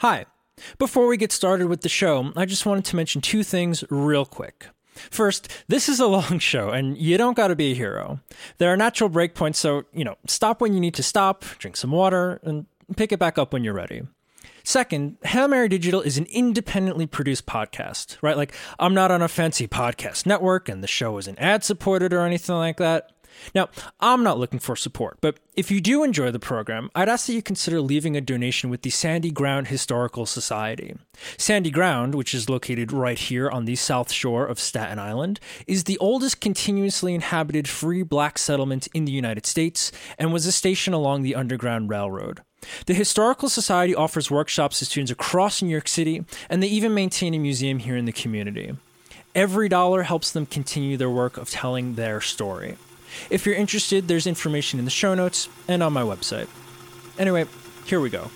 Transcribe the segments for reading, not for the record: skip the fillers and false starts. Hi. Before we get started with the show, I just wanted to mention two things real quick. First, this is a long show, and you don't gotta be a hero. There are natural breakpoints, so, stop when you need to stop, drink some water, and pick it back up when you're ready. Second, Hail Mary Digital is an independently produced podcast, right? Like, I'm not on a fancy podcast network, and the show isn't ad-supported or anything like that. Now, I'm not looking for support, but if you do enjoy the program, I'd ask that you consider leaving a donation with the Sandy Ground Historical Society. Sandy Ground, which is located right here on the south shore of Staten Island, is the oldest continuously inhabited free black settlement in the United States and was a station along the Underground Railroad. The Historical Society offers workshops to students across New York City, and they even maintain a museum here in the community. Every dollar helps them continue their work of telling their story. If you're interested, there's information in the show notes and on my website. Anyway, here we go.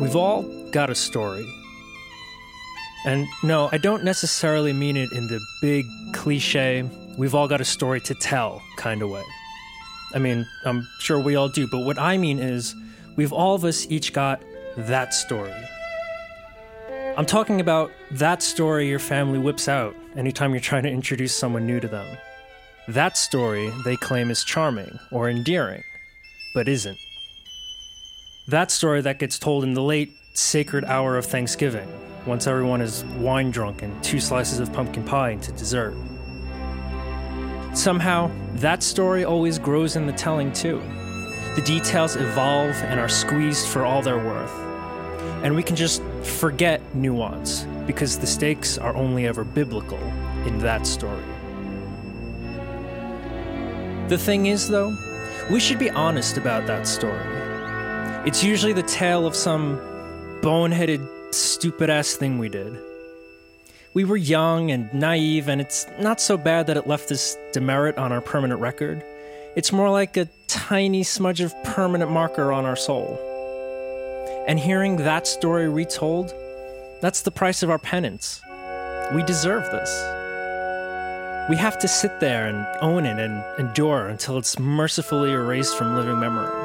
We've all got a story. And no, I don't necessarily mean it in the big cliche, we've all got a story to tell kind of way. I mean, I'm sure we all do, but what I mean is we've all of us each got that story. I'm talking about that story your family whips out anytime you're trying to introduce someone new to them. That story they claim is charming or endearing, but isn't. That story that gets told in the late, sacred hour of Thanksgiving, once everyone is wine drunk and 2 slices of pumpkin pie into dessert. Somehow, that story always grows in the telling too. The details evolve and are squeezed for all their worth. And we can just forget nuance, because the stakes are only ever biblical in that story. The thing is, though, we should be honest about that story. It's usually the tale of some boneheaded, stupid-ass thing we did. We were young and naive, and it's not so bad that it left this demerit on our permanent record. It's more like a tiny smudge of permanent marker on our soul. And hearing that story retold, that's the price of our penance. We deserve this. We have to sit there and own it and endure until it's mercifully erased from living memory.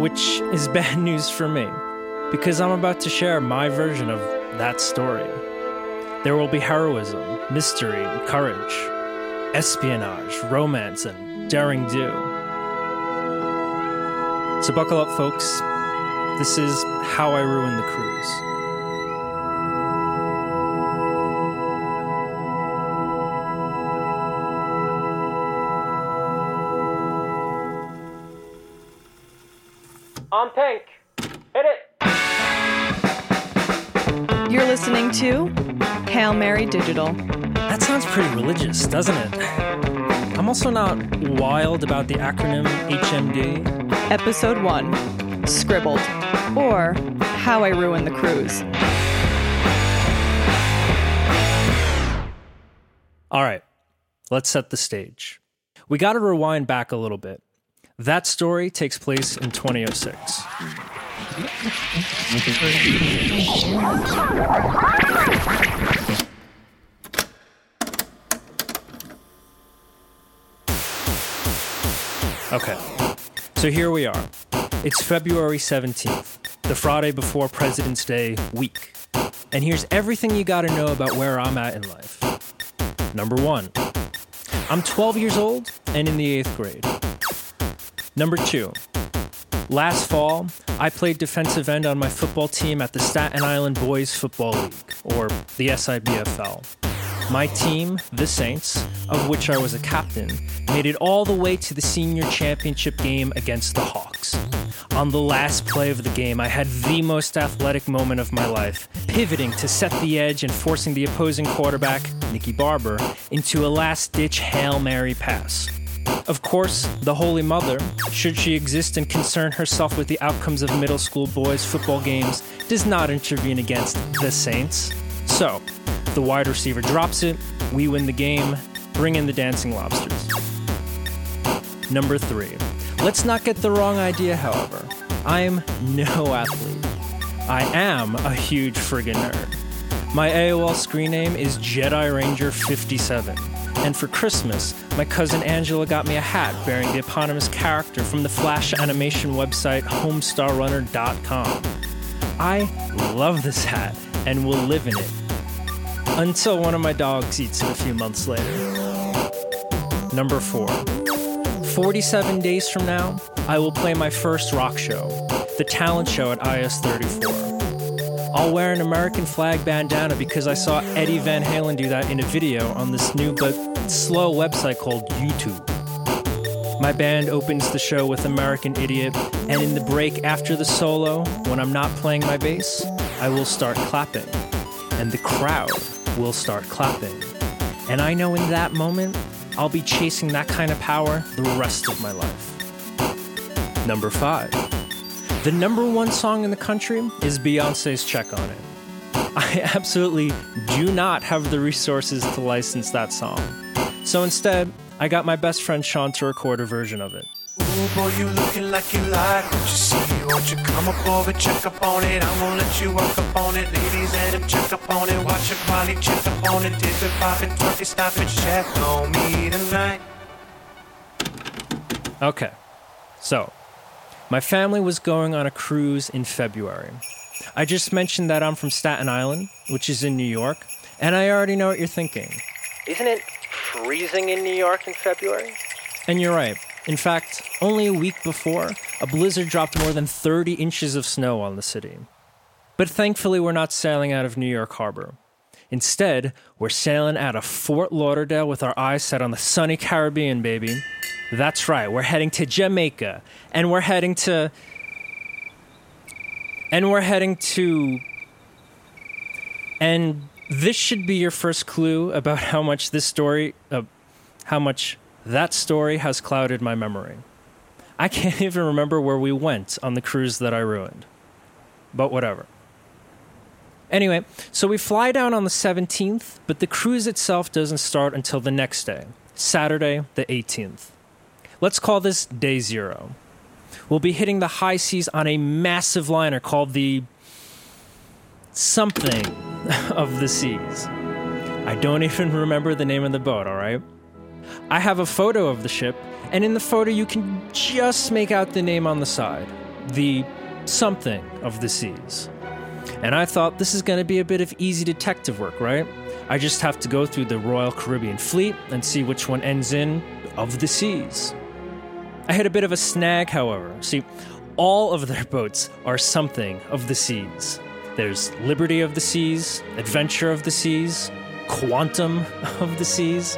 Which is bad news for me, because I'm about to share my version of that story. There will be heroism, mystery, courage, espionage, romance, and daring do. So buckle up, folks. This is How I Ruined the Cruise. On tank. Hit it. You're listening to Hail Mary Digital. That sounds pretty religious, doesn't it? I'm also not wild about the acronym HMD. Episode 1, Scribbled, or How I Ruined the Cruise. All right, let's set the stage. We got to rewind back a little bit. That story takes place in 2006. Okay, so here we are. It's February 17th, the Friday before President's Day week. And here's everything you gotta know about where I'm at in life. Number 1, I'm 12 years old and in the 8th grade. Number 2, last fall, I played defensive end on my football team at the Staten Island Boys Football League, or the SIBFL. My team, the Saints, of which I was a captain, made it all the way to the senior championship game against the Hawks. On the last play of the game, I had the most athletic moment of my life, pivoting to set the edge and forcing the opposing quarterback, Nicky Barber, into a last-ditch Hail Mary pass. Of course, the Holy Mother, should she exist and concern herself with the outcomes of middle school boys' football games, does not intervene against the Saints. So, the wide receiver drops it, we win the game, bring in the dancing lobsters. Number 3. Let's not get the wrong idea, however. I'm no athlete. I am a huge friggin' nerd. My AOL screen name is JediRanger57. And for Christmas, my cousin Angela got me a hat bearing the eponymous character from the Flash animation website homestarrunner.com. I love this hat and will live in it. Until one of my dogs eats it a few months later. Number 4. 47 days from now, I will play my first rock show, the talent show at IS 34. I'll wear an American flag bandana because I saw Eddie Van Halen do that in a video on this new but slow website called YouTube. My band opens the show with American Idiot, and in the break after the solo, when I'm not playing my bass, I will start clapping. And the crowd will start clapping. And I know in that moment, I'll be chasing that kind of power the rest of my life. Number 5. The #1 song in the country is Beyoncé's Check On It. I absolutely do not have the resources to license that song. So instead, I got my best friend Sean to record a version of it. Ooh, boy, you looking like you like what you see. Won't you come up over, check up on it. I'm gonna let you work up on it. Ladies, let him check up on it. Watch your body, check up on it. Dip it, pop it, twerk it, stop it. Check on me tonight. Okay, so... my family was going on a cruise in February. I just mentioned that I'm from Staten Island, which is in New York, and I already know what you're thinking. Isn't it freezing in New York in February? And you're right. In fact, only a week before, a blizzard dropped more than 30 inches of snow on the city. But thankfully, we're not sailing out of New York Harbor. Instead, we're sailing out of Fort Lauderdale with our eyes set on the sunny Caribbean, baby. That's right, we're heading to Jamaica, and and this should be your first clue about how much that story has clouded my memory. I can't even remember where we went on the cruise that I ruined, but whatever. Anyway, so we fly down on the 17th, but the cruise itself doesn't start until the next day, Saturday the 18th. Let's call this Day Zero. We'll be hitting the high seas on a massive liner called the something of the seas. I don't even remember the name of the boat, all right? I have a photo of the ship, and in the photo you can just make out the name on the side, the something of the seas. And I thought this is going to be a bit of easy detective work, right? I just have to go through the Royal Caribbean fleet and see which one ends in of the seas. I hit a bit of a snag, however. See, all of their boats are something of the seas. There's Liberty of the Seas, Adventure of the Seas, Quantum of the Seas.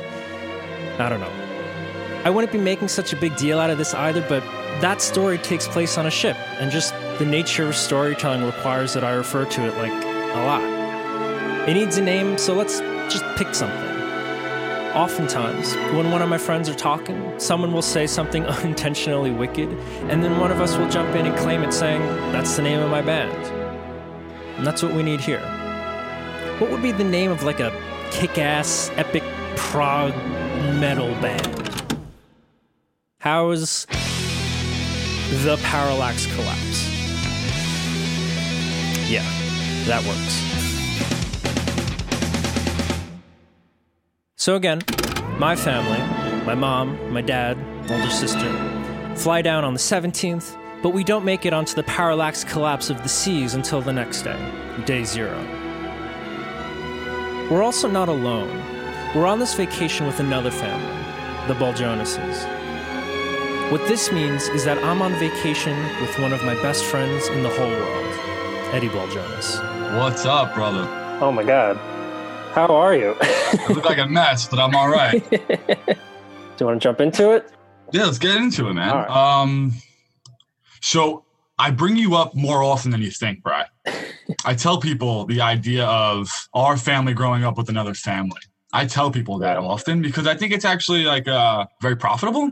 I don't know. I wouldn't be making such a big deal out of this either, but that story takes place on a ship, and just the nature of storytelling requires that I refer to it, like, a lot. It needs a name, so let's just pick something. Oftentimes, when one of my friends are talking, someone will say something unintentionally wicked, and then one of us will jump in and claim it saying, that's the name of my band. And that's what we need here. What would be the name of like a kick-ass, epic prog metal band? How's the Parallax Collapse? Yeah, that works. So again, my family, my mom, my dad, older sister, fly down on the 17th, but we don't make it onto the Parallax Collapse of the seas until the next day, Day Zero. We're also not alone. We're on this vacation with another family, the Baljonases. What this means is that I'm on vacation with one of my best friends in the whole world, Eddie Baljonas. What's up, brother? Oh my God. How are you? I look like a mess, but I'm all right. Do you want to jump into it? Yeah, let's get into it, man. Right. So I bring you up more often than you think, Bri. I tell people the idea of our family growing up with another family. I tell people that often because I think it's actually like very profitable.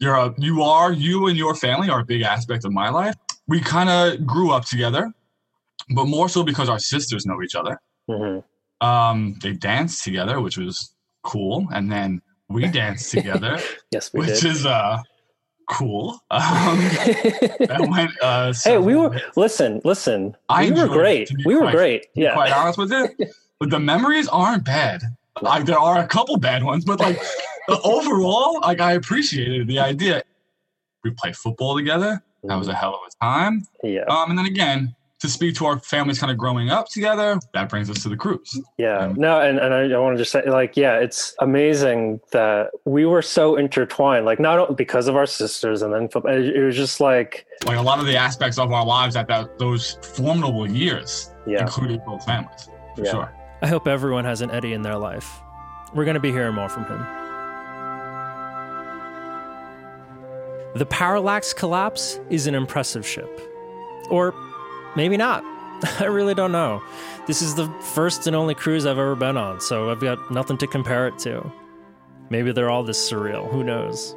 You and your family are a big aspect of my life. We kind of grew up together, but more so because our sisters know each other. Mm-hmm. They danced together, which was cool. And then we danced together, yes, we which did. Is cool. That went, hey, we were, listen, we were great. We were great. Yeah. Quite honest with it. But the memories aren't bad. Like, there are a couple bad ones, but like overall, like I appreciated the idea. We played football together. That was a hell of a time. Yeah. And then again, to speak to our families kind of growing up together, that brings us to the cruise. Yeah. And I want to just say, like, yeah, it's amazing that we were so intertwined, like not only because of our sisters and then football, it was just like a lot of the aspects of our lives at those formidable years, including both families, for sure. I hope everyone has an Eddie in their life. We're going to be hearing more from him. The Parallax Collapse is an impressive ship. Or maybe not. I really don't know. This is the first and only cruise I've ever been on, so I've got nothing to compare it to. Maybe they're all this surreal, who knows.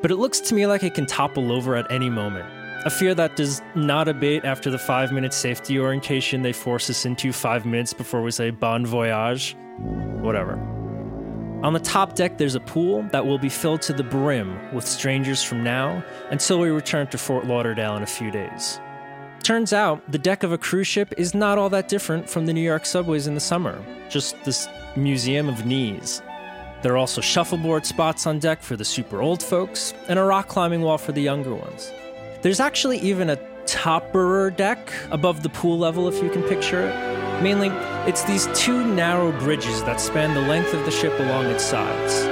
But it looks to me like it can topple over at any moment. A fear that does not abate after the 5-minute safety orientation they force us into 5 minutes before we say bon voyage. Whatever. On the top deck, there's a pool that will be filled to the brim with strangers from now until we return to Fort Lauderdale in a few days. Turns out, the deck of a cruise ship is not all that different from the New York subways in the summer, just this museum of knees. There are also shuffleboard spots on deck for the super old folks and a rock climbing wall for the younger ones. There's actually even a topper deck above the pool level, if you can picture it. Mainly, it's these two narrow bridges that span the length of the ship along its sides.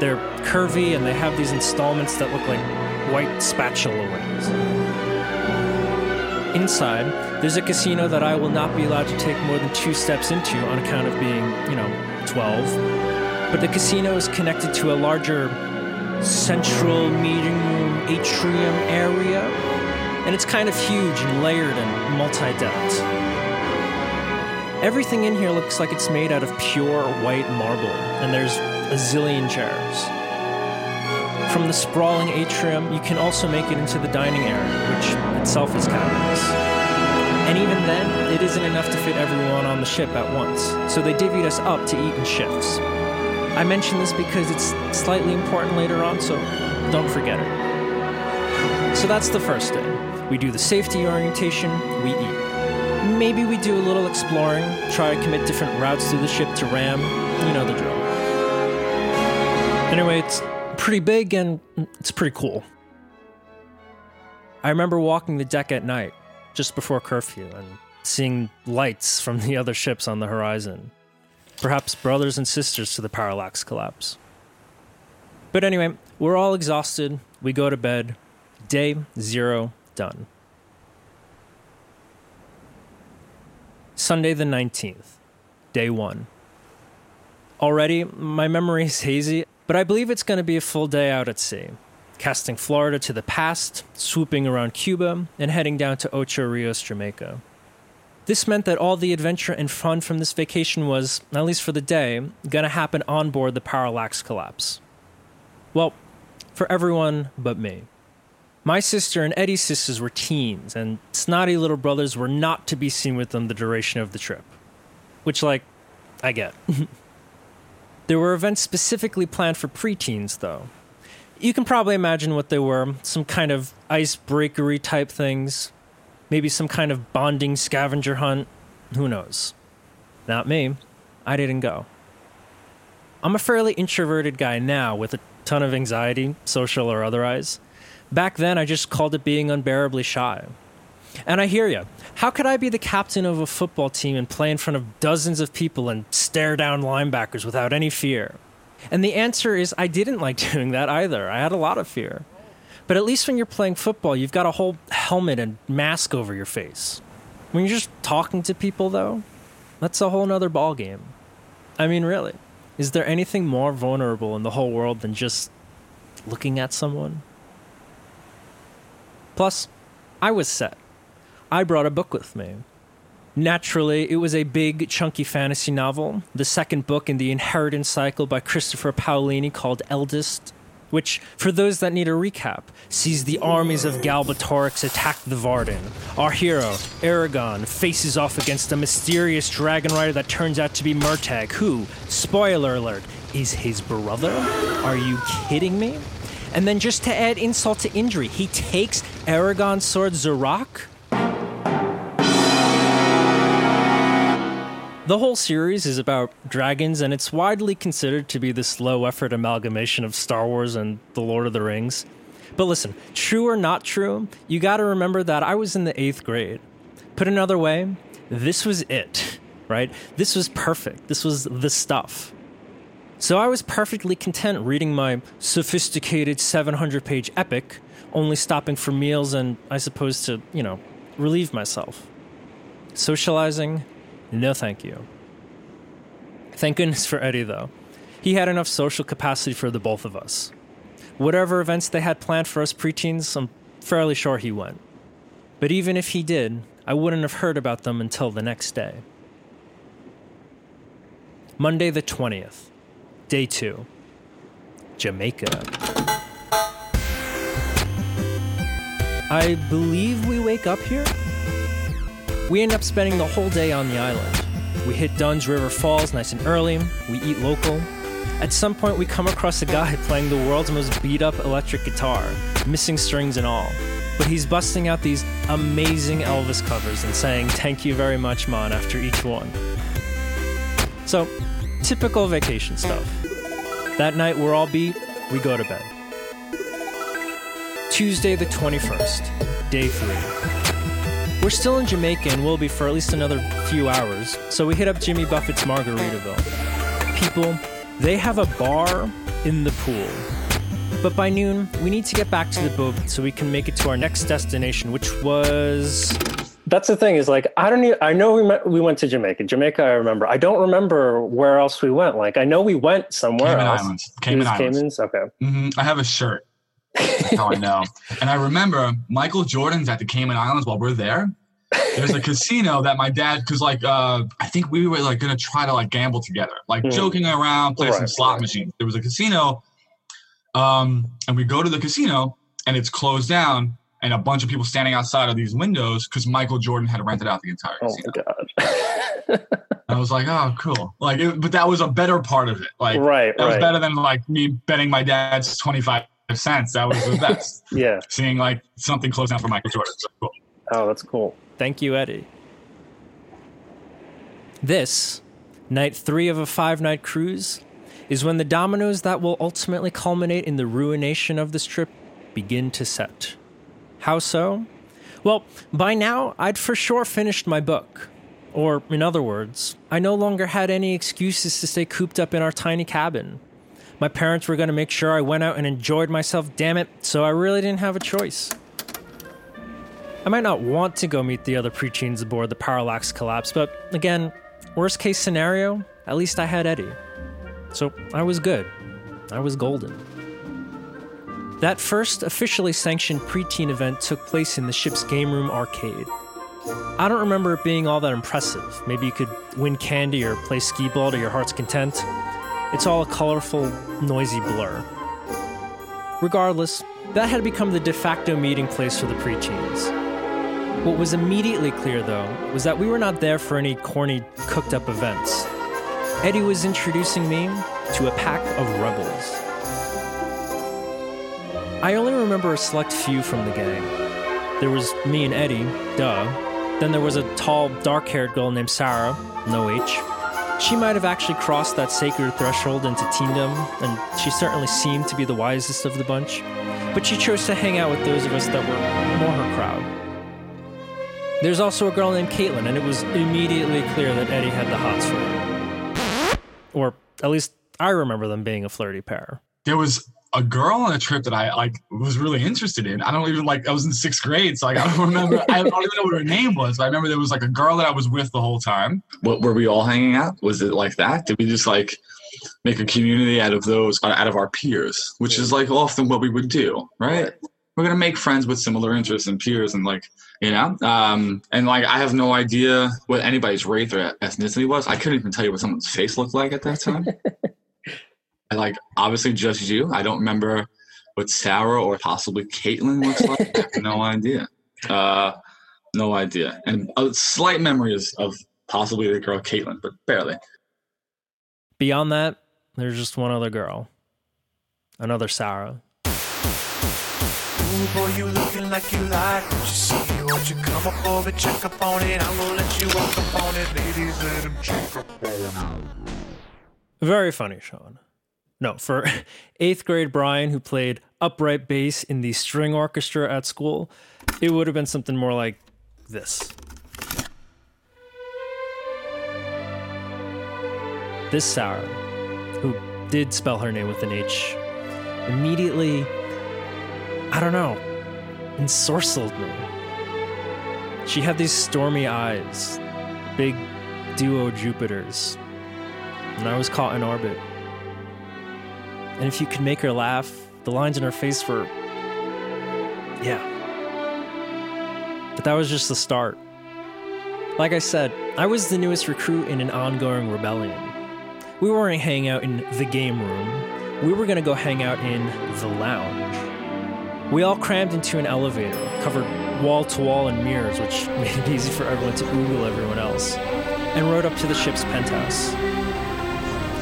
They're curvy and they have these installments that look like white spatula wings. Inside, there's a casino that I will not be allowed to take more than 2 steps into on account of being, 12. But the casino is connected to a larger central meeting room atrium area, and it's kind of huge and layered and multi-decked. Everything in here looks like it's made out of pure white marble, and there's a zillion chairs. From the sprawling atrium, you can also make it into the dining area, which itself is kind of nice. And even then, it isn't enough to fit everyone on the ship at once, so they divvied us up to eat in shifts. I mention this because it's slightly important later on, so don't forget it. So that's the first day. We do the safety orientation, we eat. Maybe we do a little exploring, try to commit different routes through the ship to ram, you know the drill. Anyway, it's pretty big and it's pretty cool. I remember walking the deck at night, just before curfew, and seeing lights from the other ships on the horizon. Perhaps brothers and sisters to the Parallax Collapse. But anyway, we're all exhausted. We go to bed. Day 0, done. Sunday the 19th, day 1. Already, my memory is hazy, but I believe it's going to be a full day out at sea, casting Florida to the past, swooping around Cuba, and heading down to Ocho Rios, Jamaica. This meant that all the adventure and fun from this vacation was, at least for the day, going to happen on board the Parallax Collapse. Well, for everyone but me. My sister and Eddie's sisters were teens, and snotty little brothers were not to be seen with them the duration of the trip. Which, I get. There were events specifically planned for preteens, though. You can probably imagine what they were, some kind of icebreakery type things. Maybe some kind of bonding scavenger hunt. Who knows? Not me. I didn't go. I'm a fairly introverted guy now with a ton of anxiety, social or otherwise. Back then, I just called it being unbearably shy. And I hear ya. How could I be the captain of a football team and play in front of dozens of people and stare down linebackers without any fear? And the answer is I didn't like doing that either. I had a lot of fear. But at least when you're playing football, you've got a whole helmet and mask over your face. When you're just talking to people, though, that's a whole nother ballgame. I mean, really, is there anything more vulnerable in the whole world than just looking at someone? Plus, I was set. I brought a book with me. Naturally, it was a big, chunky fantasy novel, the second book in the Inheritance Cycle by Christopher Paolini called Eldest, which, for those that need a recap, sees the armies of Galbatorix attack the Varden. Our hero, Eragon, faces off against a mysterious dragon rider that turns out to be Murtagh, who, spoiler alert, is his brother? Are you kidding me? And then just to add insult to injury, he takes Eragon's sword Zorak. The whole series is about dragons, and it's widely considered to be this low-effort amalgamation of Star Wars and The Lord of the Rings. But listen, true or not true, you gotta remember that I was in the 8th grade. Put another way, this was it, right? This was perfect. This was the stuff. So I was perfectly content reading my sophisticated 700-page epic, only stopping for meals and, I suppose, to, relieve myself. Socializing? No, thank you. Thank goodness for Eddie, though. He had enough social capacity for the both of us. Whatever events they had planned for us preteens, I'm fairly sure he went. But even if he did, I wouldn't have heard about them until the next day. Monday the 20th, day 2, Jamaica. I believe we wake up here? We end up spending the whole day on the island. We hit Dunn's River Falls nice and early. We eat local. At some point, we come across a guy playing the world's most beat-up electric guitar, missing strings and all. But he's busting out these amazing Elvis covers and saying, "Thank you very much, Mon," after each one. So, typical vacation stuff. That night, we're all beat. We go to bed. Tuesday the 21st, day 3. We're still in Jamaica and will be for at least another few hours, so we hit up Jimmy Buffett's Margaritaville. People, they have a bar in the pool. But by noon, we need to get back to the boat so we can make it to our next destination, which was... That's the thing, is like, I know we went to Jamaica. Jamaica, I remember. I don't remember where else we went. Like, I know we went somewhere else. Cayman Islands. Okay. Mm-hmm. I have a shirt. That's how I know. And I remember Michael Jordan's at the Cayman Islands while we're there. There's a casino that my dad, because I think we were gonna try to gamble together, joking around, play some slot machines. There was a casino, and we go to the casino and it's closed down, and a bunch of people standing outside of these windows because Michael Jordan had rented out the entire casino. Oh my God. I was like, oh, cool. But that was a better part of it. That was better than me betting my dad's 25 cents. That was the best. Yeah. Seeing something close down for Michael Jordan. So cool. Oh, that's cool. Thank you, Eddie. This, night 3 of a 5-night cruise, is when the dominoes that will ultimately culminate in the ruination of this trip begin to set. How so? Well, by now, I'd for sure finished my book. Or, in other words, I no longer had any excuses to stay cooped up in our tiny cabin. My parents were going to make sure I went out and enjoyed myself, damn it, so I really didn't have a choice. I might not want to go meet the other preteens aboard the Parallax Collapse, but again, worst case scenario, at least I had Eddie. So I was good. I was golden. That first officially sanctioned preteen event took place in the ship's game room arcade. I don't remember it being all that impressive. Maybe you could win candy or play skee ball to your heart's content. It's all a colorful, noisy blur. Regardless, that had become the de facto meeting place for the preteens. What was immediately clear, though, was that we were not there for any corny, cooked-up events. Eddie was introducing me to a pack of rebels. I only remember a select few from the gang. There was me and Eddie, duh. Then there was a tall, dark-haired girl named Sarah, no H. She might have actually crossed that sacred threshold into teendom, and she certainly seemed to be the wisest of the bunch, but she chose to hang out with those of us that were more her crowd. There's also a girl named Caitlin, and it was immediately clear that Eddie had the hots for her. Or at least I remember them being a flirty pair. There was a girl on a trip that I like was really interested in. I was in sixth grade, so like I don't remember. I don't even know what her name was. But I remember there was like a girl that I was with the whole time. What were we all hanging out? Was it like that? Did we just like make a community out of our peers, which is like often what we would do, right? We're gonna make friends with similar interests and peers, and like and like I have no idea what anybody's race or ethnicity was. I couldn't even tell you what someone's face looked like at that time. I like obviously just you. I don't remember what Sarah or possibly Caitlin looks like. I have no idea. No idea. And slight memories of possibly the girl Caitlin, but barely. Beyond that, there's just one other girl. Another Sarah. Ooh, boy, you looking like you like what you see. Won't you come up over, check up on it. I'm gonna let you walk up on it. Ladies, let them check up on it. Very funny, Sean. No, for 8th grade Brian, who played upright bass in the string orchestra at school, it would have been something more like this. This Sarah, who did spell her name with an H, immediately, I don't know, ensorcelled me. She had these stormy eyes, big duo Jupiters, and I was caught in orbit. And if you could make her laugh, the lines in her face were, yeah. But that was just the start. Like I said, I was the newest recruit in an ongoing rebellion. We weren't hanging out in the game room. We were going to go hang out in the lounge. We all crammed into an elevator, covered wall-to-wall in mirrors, which made it easy for everyone to oogle everyone else, and rode up to the ship's penthouse.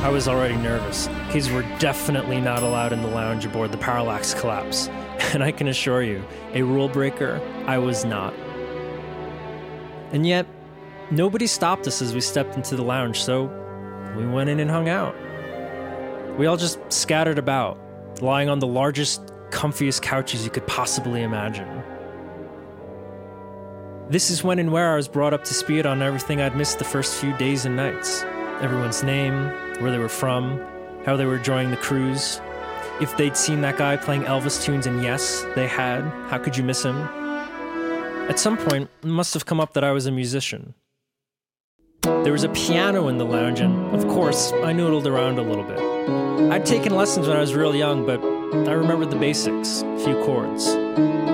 I was already nervous. Kids were definitely not allowed in the lounge aboard the Parallax Collapse. And I can assure you, a rule breaker, I was not. And yet, nobody stopped us as we stepped into the lounge, so we went in and hung out. We all just scattered about, lying on the largest, comfiest couches you could possibly imagine. This is when and where I was brought up to speed on everything I'd missed the first few days and nights. Everyone's name, where they were from, how they were enjoying the cruise, if they'd seen that guy playing Elvis tunes, and yes, they had. How could you miss him? At some point, it must have come up that I was a musician. There was a piano in the lounge, and of course, I noodled around a little bit. I'd taken lessons when I was real young, but I remembered the basics, a few chords.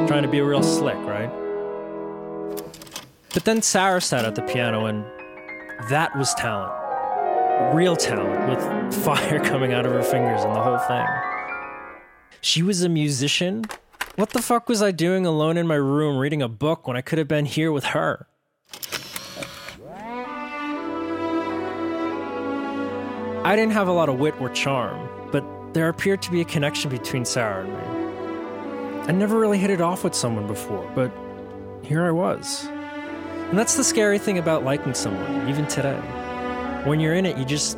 Trying to be real slick, right? But then Sarah sat at the piano, and that was talent. Real talent, with fire coming out of her fingers and the whole thing. She was a musician? What the fuck was I doing alone in my room reading a book when I could have been here with her? I didn't have a lot of wit or charm, but there appeared to be a connection between Sarah and me. I never really hit it off with someone before, but here I was. And that's the scary thing about liking someone, even today. When you're in it, you just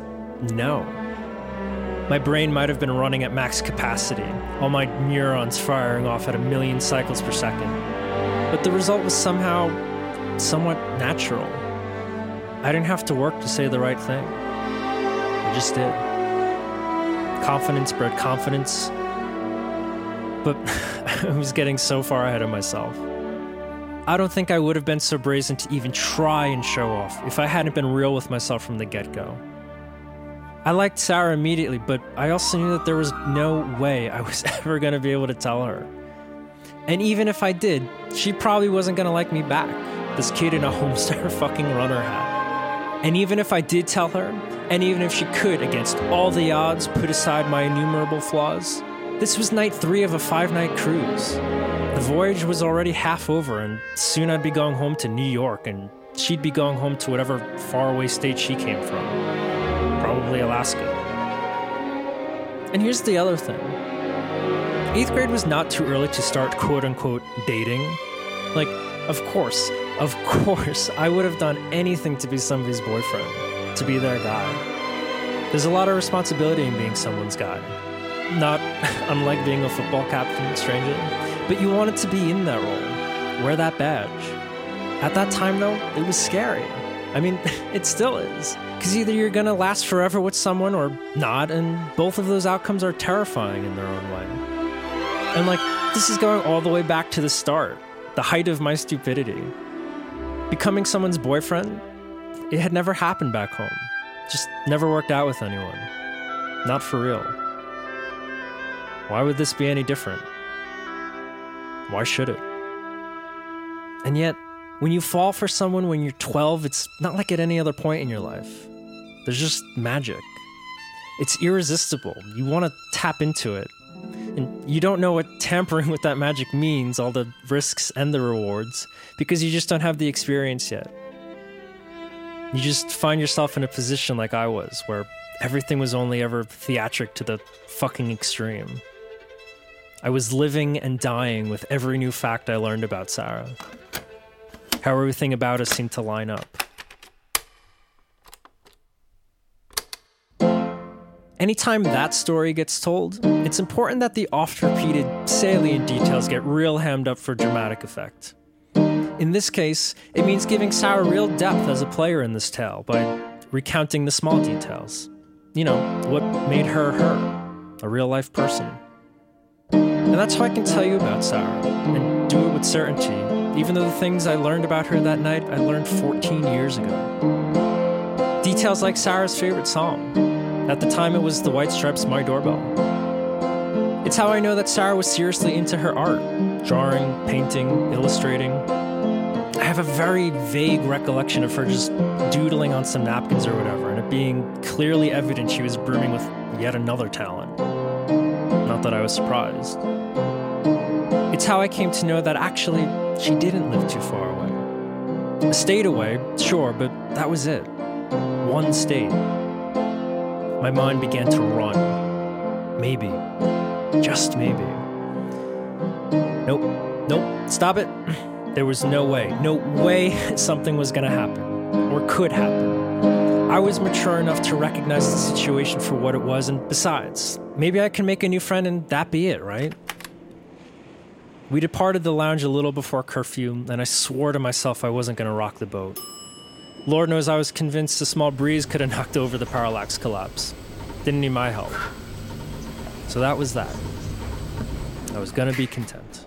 know. My brain might have been running at max capacity, all my neurons firing off at 1 million cycles per second. But the result was somehow somewhat natural. I didn't have to work to say the right thing. I just did. Confidence bred confidence. But I was getting so far ahead of myself. I don't think I would have been so brazen to even try and show off if I hadn't been real with myself from the get-go. I liked Sarah immediately, but I also knew that there was no way I was ever going to be able to tell her. And even if I did, she probably wasn't going to like me back, this kid in a Homestar fucking runner hat. And even if I did tell her, and even if she could, against all the odds, put aside my innumerable flaws, this was night 3 of a 5-night cruise. The voyage was already half over, and soon I'd be going home to New York, and she'd be going home to whatever faraway state she came from. Probably Alaska. And here's the other thing. 8th grade was not too early to start quote-unquote dating. Like, of course, I would have done anything to be somebody's boyfriend, to be their guy. There's a lot of responsibility in being someone's guy. Not unlike being a football captain, stranger, but you wanted to be in that role, wear that badge. At that time, though, it was scary. I mean, it still is. Because either you're going to last forever with someone or not, and both of those outcomes are terrifying in their own way. And, this is going all the way back to the start, the height of my stupidity. Becoming someone's boyfriend, it had never happened back home. Just never worked out with anyone. Not for real. Why would this be any different? Why should it? And yet, when you fall for someone when you're 12, it's not like at any other point in your life. There's just magic. It's irresistible. You want to tap into it. And you don't know what tampering with that magic means, all the risks and the rewards, because you just don't have the experience yet. You just find yourself in a position like I was, where everything was only ever theatric to the fucking extreme. I was living and dying with every new fact I learned about Sarah. How everything about us seemed to line up. Anytime that story gets told, it's important that the oft-repeated, salient details get real hammed up for dramatic effect. In this case, it means giving Sarah real depth as a player in this tale by recounting the small details. You know, what made her her, a real-life person. And that's how I can tell you about Sarah, and do it with certainty. Even though the things I learned about her that night, I learned 14 years ago. Details like Sarah's favorite song. At the time, it was The White Stripes' My Doorbell. It's how I know that Sarah was seriously into her art. Drawing, painting, illustrating. I have a very vague recollection of her just doodling on some napkins or whatever, and it being clearly evident she was brimming with yet another talent. Not that I was surprised. It's how I came to know that actually, she didn't live too far away. Stayed away, sure, but that was it. One state. My mind began to run. Maybe. Just maybe. Nope. Stop it. There was no way. No way something was going to happen. Or could happen. I was mature enough to recognize the situation for what it was, and besides, maybe I can make a new friend and that be it, right? We departed the lounge a little before curfew, and I swore to myself I wasn't going to rock the boat. Lord knows I was convinced a small breeze could have knocked over the Parallax Collapse. Didn't need my help. So that was that. I was going to be content.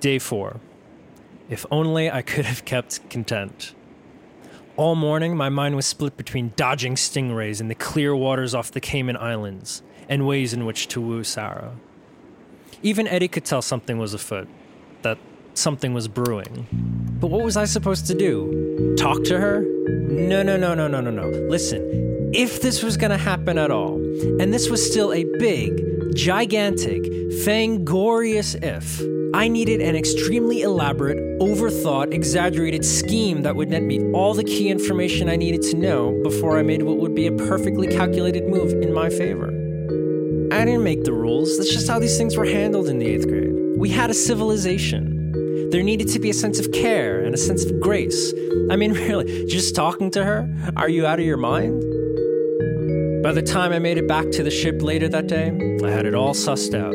Day 4. If only I could have kept content. All morning, my mind was split between dodging stingrays in the clear waters off the Cayman Islands, and ways in which to woo Sarah. Even Eddie could tell something was afoot, that something was brewing. But what was I supposed to do? Talk to her? No. Listen, if this was going to happen at all, and this was still a big, gigantic, fangorious if, I needed an extremely elaborate, overthought, exaggerated scheme that would net me all the key information I needed to know before I made what would be a perfectly calculated move in my favor. I didn't make the rules, that's just how these things were handled in the 8th grade. We had a civilization. There needed to be a sense of care and a sense of grace. I mean, really, just talking to her? Are you out of your mind? By the time I made it back to the ship later that day, I had it all sussed out.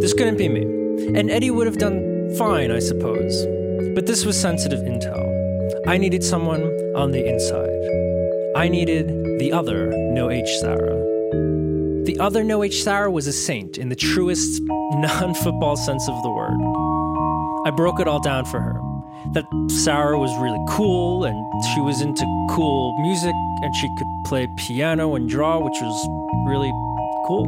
This couldn't be me, and Eddie would have done fine, I suppose. But this was sensitive intel. I needed someone on the inside. I needed the other No H Sarah. The other No H Sarah was a saint in the truest non-football sense of the word. I broke it all down for her. That Sarah was really cool, and she was into cool music, and she could play piano and draw, which was really cool.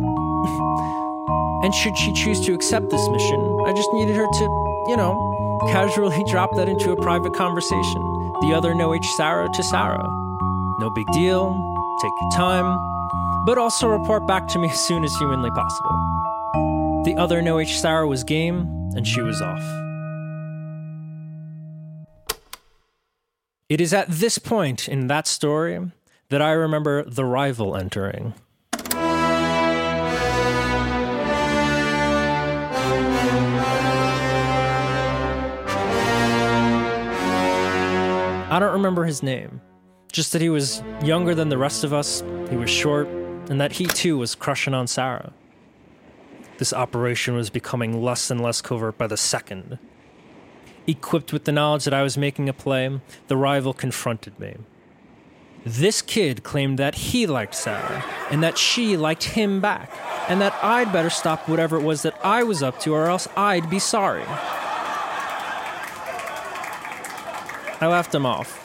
And should she choose to accept this mission, I just needed her to, casually drop that into a private conversation. The other No H Sarah to Sarah. No big deal, take your time, but also report back to me as soon as humanly possible. The other No H Sarah was game, and she was off. It is at this point in that story that I remember the rival entering. I don't remember his name, just that he was younger than the rest of us, he was short, and that he too was crushing on Sarah. This operation was becoming less and less covert by the second. Equipped with the knowledge that I was making a play, the rival confronted me. This kid claimed that he liked Sarah, and that she liked him back, and that I'd better stop whatever it was that I was up to or else I'd be sorry. I laughed him off.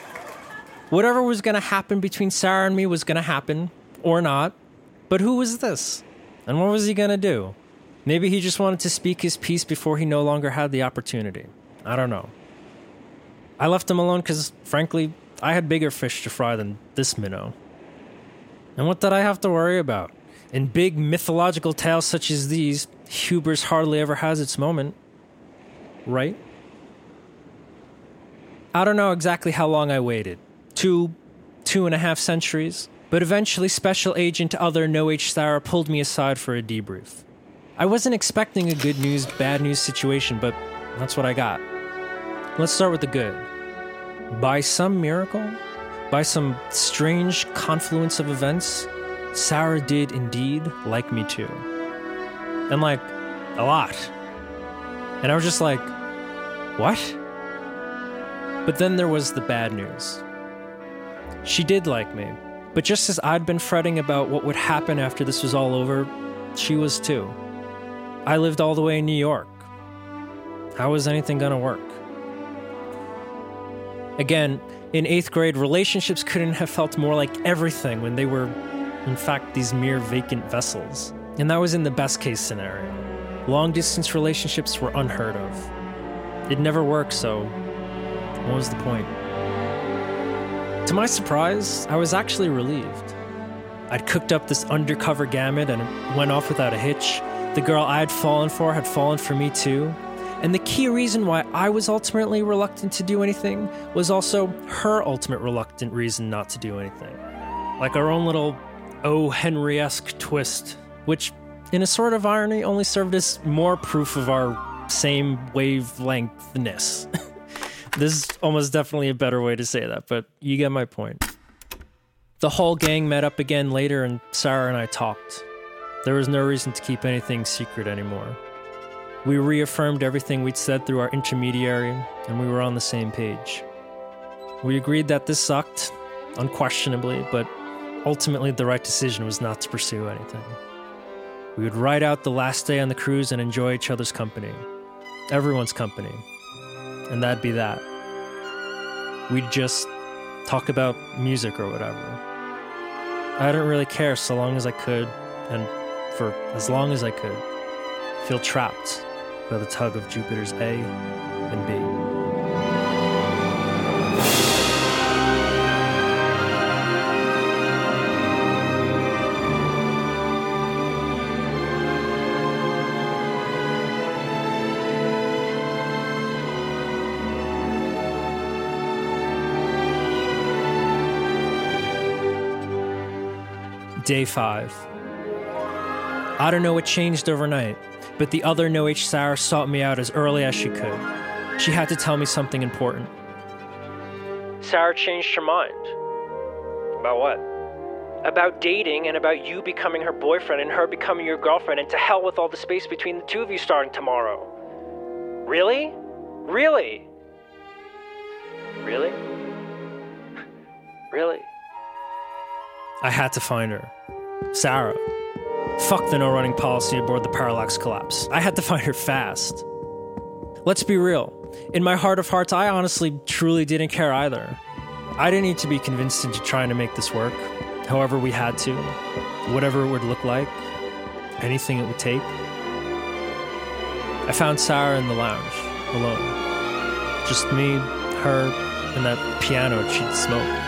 Whatever was going to happen between Sarah and me was going to happen, or not, but who was this? And what was he going to do? Maybe he just wanted to speak his piece before he no longer had the opportunity. I don't know. I left him alone because, frankly, I had bigger fish to fry than this minnow. And what did I have to worry about? In big mythological tales such as these, hubris hardly ever has its moment. Right? I don't know exactly how long I waited. 2.5 centuries. But eventually Special Agent Other No H. Sarah pulled me aside for a debrief. I wasn't expecting a good news, bad news situation, but that's what I got. Let's start with the good. By some miracle, by some strange confluence of events, Sarah did indeed like me too. And like, a lot. And I was just like, what? But then there was the bad news. She did like me, but just as I'd been fretting about what would happen after this was all over, she was too. I lived all the way in New York. How was anything gonna work? Again, in 8th grade, relationships couldn't have felt more like everything when they were, in fact, these mere vacant vessels. And that was in the best case scenario. Long-distance relationships were unheard of. It never worked, so what was the point? To my surprise, I was actually relieved. I'd cooked up this undercover gamut and it went off without a hitch. The girl I had fallen for had fallen for me too. And the key reason why I was ultimately reluctant to do anything was also her ultimate reluctant reason not to do anything. Like our own little O. Henry-esque twist, which, in a sort of irony, only served as more proof of our same wavelengthness. This is almost definitely a better way to say that, but you get my point. The whole gang met up again later and Sarah and I talked. There was no reason to keep anything secret anymore. We reaffirmed everything we'd said through our intermediary, and we were on the same page. We agreed that this sucked, unquestionably, but ultimately the right decision was not to pursue anything. We would ride out the last day on the cruise and enjoy each other's company. Everyone's company. And that'd be that. We'd just talk about music or whatever. I didn't really care so long as I could, and for as long as I could, feel trapped by the tug of Jupiter's A and B. Day 5. I don't know what changed overnight, but the other No H. Sarah sought me out as early as she could. She had to tell me something important. Sarah changed her mind. About what? About dating and about you becoming her boyfriend and her becoming your girlfriend and to hell with all the space between the two of you starting tomorrow. Really? Really? Really? Really? I had to find her. Sarah. Fuck the no-running policy aboard the Parallax Collapse. I had to find her fast. Let's be real. In my heart of hearts, I honestly, truly didn't care either. I didn't need to be convinced into trying to make this work. However we had to. Whatever it would look like. Anything it would take. I found Sarah in the lounge. Alone. Just me, her, and that piano she'd smoked.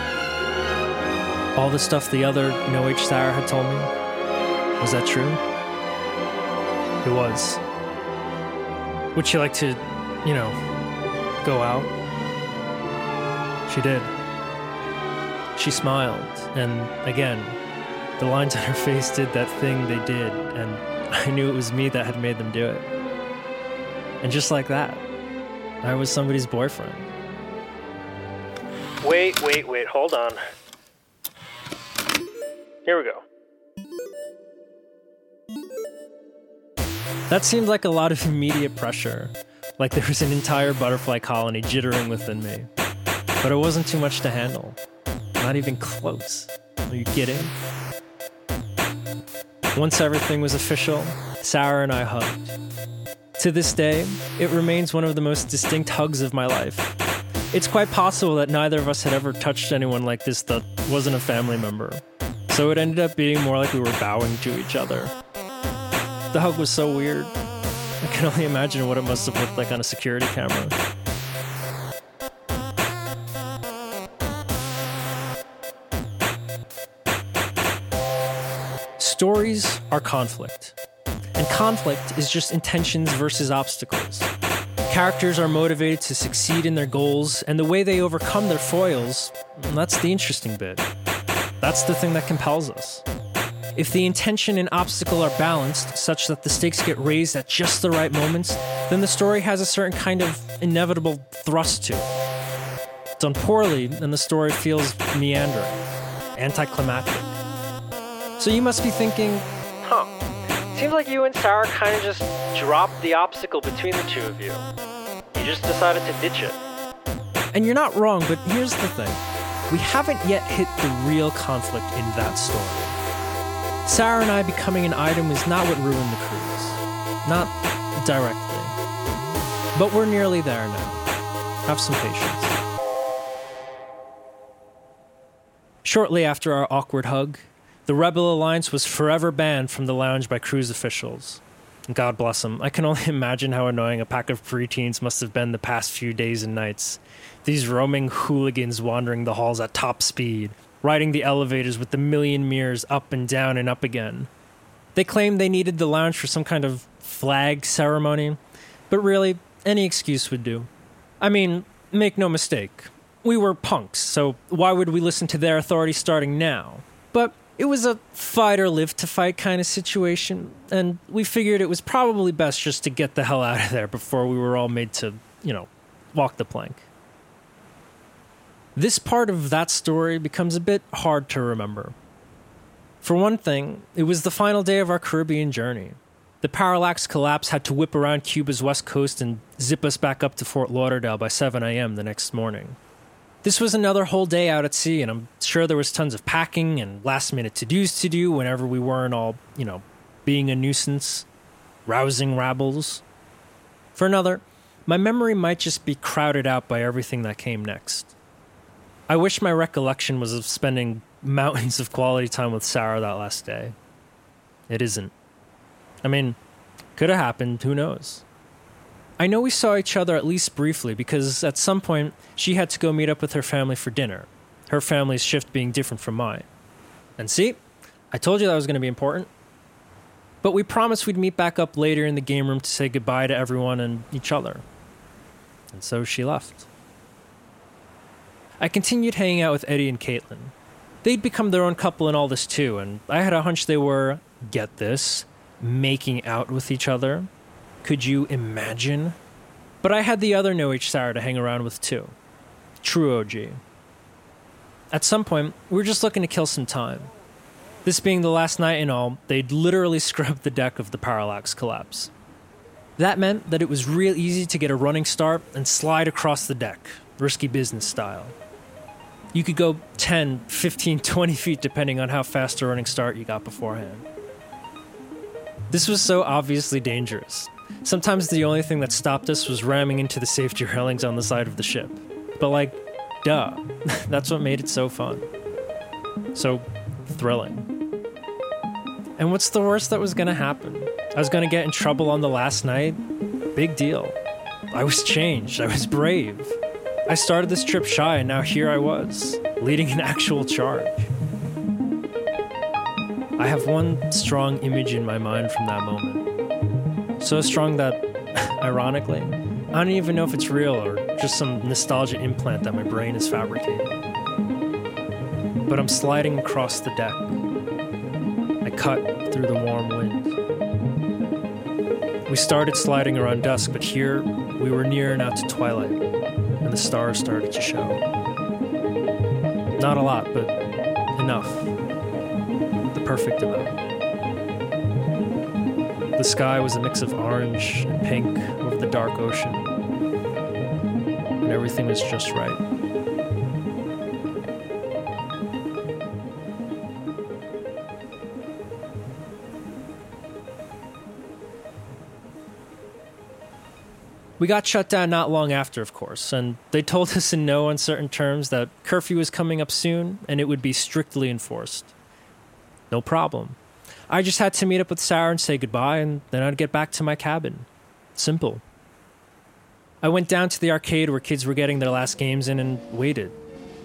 All the stuff the other No H. Sarah had told me. Was that true? It was. Would she like to, you know, go out? She did. She smiled, and again, the lines on her face did that thing they did, and I knew it was me that had made them do it. And just like that, I was somebody's boyfriend. Wait, hold on. Here we go. That seemed like a lot of immediate pressure. like there was an entire butterfly colony jittering within me. But it wasn't too much to handle. Not even close. Are you kidding? Once everything was official, Sarah and I hugged. To this day, it remains one of the most distinct hugs of my life. It's quite possible that neither of us had ever touched anyone like this that wasn't a family member, so it ended up being more like we were bowing to each other. The hug was so weird. I can only imagine what it must have looked like on a security camera. Stories are conflict. And conflict is just intentions versus obstacles. Characters are motivated to succeed in their goals, and the way they overcome their foils, that's the interesting bit. That's the thing that compels us. If the intention and obstacle are balanced, such that the stakes get raised at just the right moments, then the story has a certain kind of inevitable thrust to it. Done poorly, then the story feels meandering, anticlimactic. So you must be thinking, huh, seems like you and Sarah kind of just dropped the obstacle between the two of you. You just decided to ditch it. And you're not wrong, but here's the thing. We haven't yet hit the real conflict in that story. Sarah and I becoming an item is not what ruined the cruise. Not directly. But we're nearly there now. Have some patience. Shortly after our awkward hug, the Rebel Alliance was forever banned from the lounge by cruise officials. God bless them. I can only imagine how annoying a pack of preteens must have been the past few days and nights. These roaming hooligans wandering the halls at top speed, riding the elevators with the million mirrors up and down and up again. They claimed they needed the lounge for some kind of flag ceremony, but really, any excuse would do. I mean, make no mistake, we were punks, so why would we listen to their authority starting now? But it was a fight or live to fight kind of situation, and we figured it was probably best just to get the hell out of there before we were all made to, walk the plank. This part of that story becomes a bit hard to remember. For one thing, it was the final day of our Caribbean journey. The Parallax Collapse had to whip around Cuba's west coast and zip us back up to Fort Lauderdale by 7 a.m. the next morning. This was another whole day out at sea, and I'm sure there was tons of packing and last-minute to-dos to do whenever we weren't all, being a nuisance, rousing rabbles. For another, my memory might just be crowded out by everything that came next. I wish my recollection was of spending mountains of quality time with Sarah that last day. It isn't. I mean, could have happened, who knows? I know we saw each other at least briefly because at some point she had to go meet up with her family for dinner, her family's shift being different from mine. And see, I told you that was going to be important. But we promised we'd meet back up later in the game room to say goodbye to everyone and each other. And so she left. I continued hanging out with Eddie and Caitlin. They'd become their own couple in all this too, and I had a hunch they were, get this, making out with each other. Could you imagine? But I had the other No-H Sarah to hang around with too. True OG. At some point, we were just looking to kill some time. This being the last night and all, they'd literally scrubbed the deck of the Parallax Collapse. That meant that it was real easy to get a running start and slide across the deck, risky business style. You could go 10, 15, 20 feet depending on how fast a running start you got beforehand. This was so obviously dangerous. Sometimes the only thing that stopped us was ramming into the safety railings on the side of the ship. But duh. That's what made it so fun. So thrilling. And what's the worst that was going to happen? I was going to get in trouble on the last night? Big deal. I was changed. I was brave. I started this trip shy, and now here I was, leading an actual charge. I have one strong image in my mind from that moment. So strong that, ironically, I don't even know if it's real or just some nostalgia implant that my brain is fabricating. But I'm sliding across the deck. I cut through the warm wind. We started sliding around dusk, but here we were near and out to twilight, and the stars started to show. Not a lot, but enough. Perfect amount. The sky was a mix of orange and pink over the the dark ocean, and everything is just right. We got shut down not long after, of course, and they told us in no uncertain terms that curfew was coming up soon and it would be strictly enforced. No problem. I just had to meet up with Sarah and say goodbye, and then I'd get back to my cabin. Simple. I went down to the arcade where kids were getting their last games in and waited,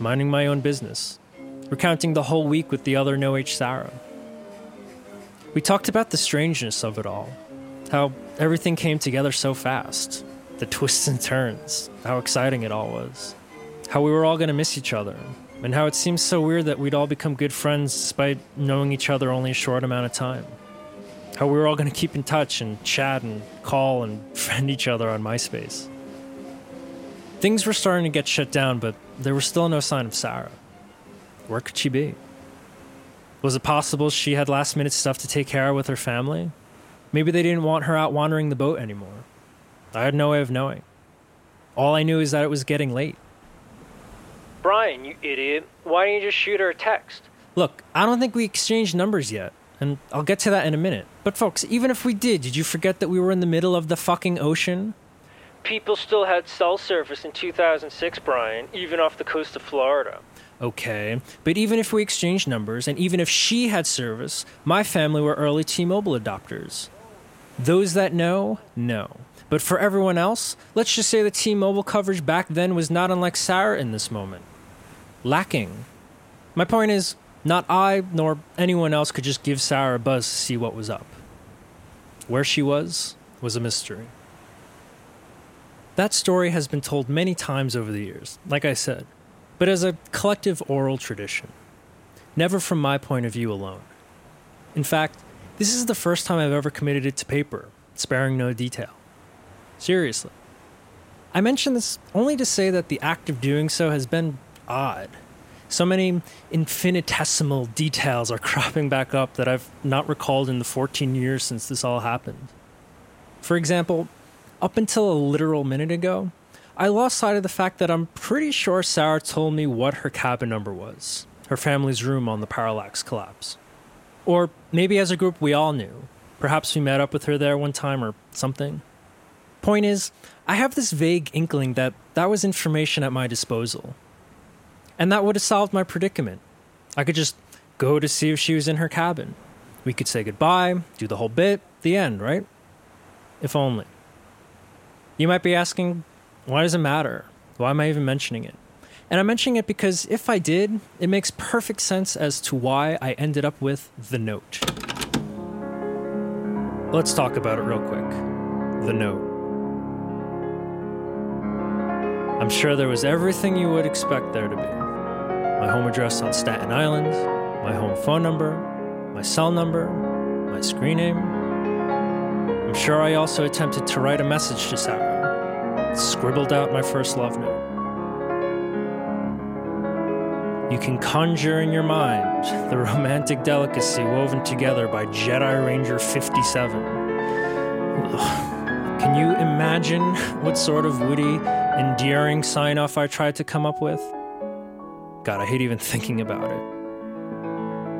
minding my own business, recounting the whole week with the other no-age Sarah. We talked about the strangeness of it all, how everything came together so fast. The twists and turns, how exciting it all was, how we were all going to miss each other, and how it seemed so weird that we'd all become good friends despite knowing each other only a short amount of time, how we were all going to keep in touch and chat and call and friend each other on MySpace. Things were starting to get shut down, but there was still no sign of Sarah. Where could she be? Was it possible she had last-minute stuff to take care of with her family? Maybe they didn't want her out wandering the boat anymore. I had no way of knowing. All I knew is that it was getting late. Brian, you idiot. Why didn't you just shoot her a text? Look, I don't think we exchanged numbers yet, and I'll get to that in a minute. But folks, even if we did you forget that we were in the middle of the fucking ocean? People still had cell service in 2006, Brian, even off the coast of Florida. Okay, but even if we exchanged numbers, and even if she had service, my family were early T-Mobile adopters. Those that know, know. But for everyone else, let's just say the T-Mobile coverage back then was not unlike Sarah in this moment. Lacking. My point is, not I nor anyone else could just give Sarah a buzz to see what was up. Where she was a mystery. That story has been told many times over the years, like I said, but as a collective oral tradition. Never from my point of view alone. In fact, this is the first time I've ever committed it to paper, sparing no detail. Seriously. I mention this only to say that the act of doing so has been odd. So many infinitesimal details are cropping back up that I've not recalled in the 14 years since this all happened. For example, up until a literal minute ago, I lost sight of the fact that I'm pretty sure Sarah told me what her cabin number was, her family's room on the Parallax Collapse. Or maybe as a group we all knew. Perhaps we met up with her there one time or something. Point is, I have this vague inkling that that was information at my disposal. And that would have solved my predicament. I could just go to see if she was in her cabin. We could say goodbye, do the whole bit, the end, right? If only. You might be asking, why does it matter? Why am I even mentioning it? And I'm mentioning it because if I did, it makes perfect sense as to why I ended up with the note. Let's talk about it real quick. The note. I'm sure there was everything you would expect there to be. My home address on Staten Island, my home phone number, my cell number, my screen name. I'm sure I also attempted to write a message to Sarah. Scribbled out my first love note. You can conjure in your mind the romantic delicacy woven together by JediRanger57. Ugh. Can you imagine what sort of witty, endearing sign-off I tried to come up with? God, I hate even thinking about it.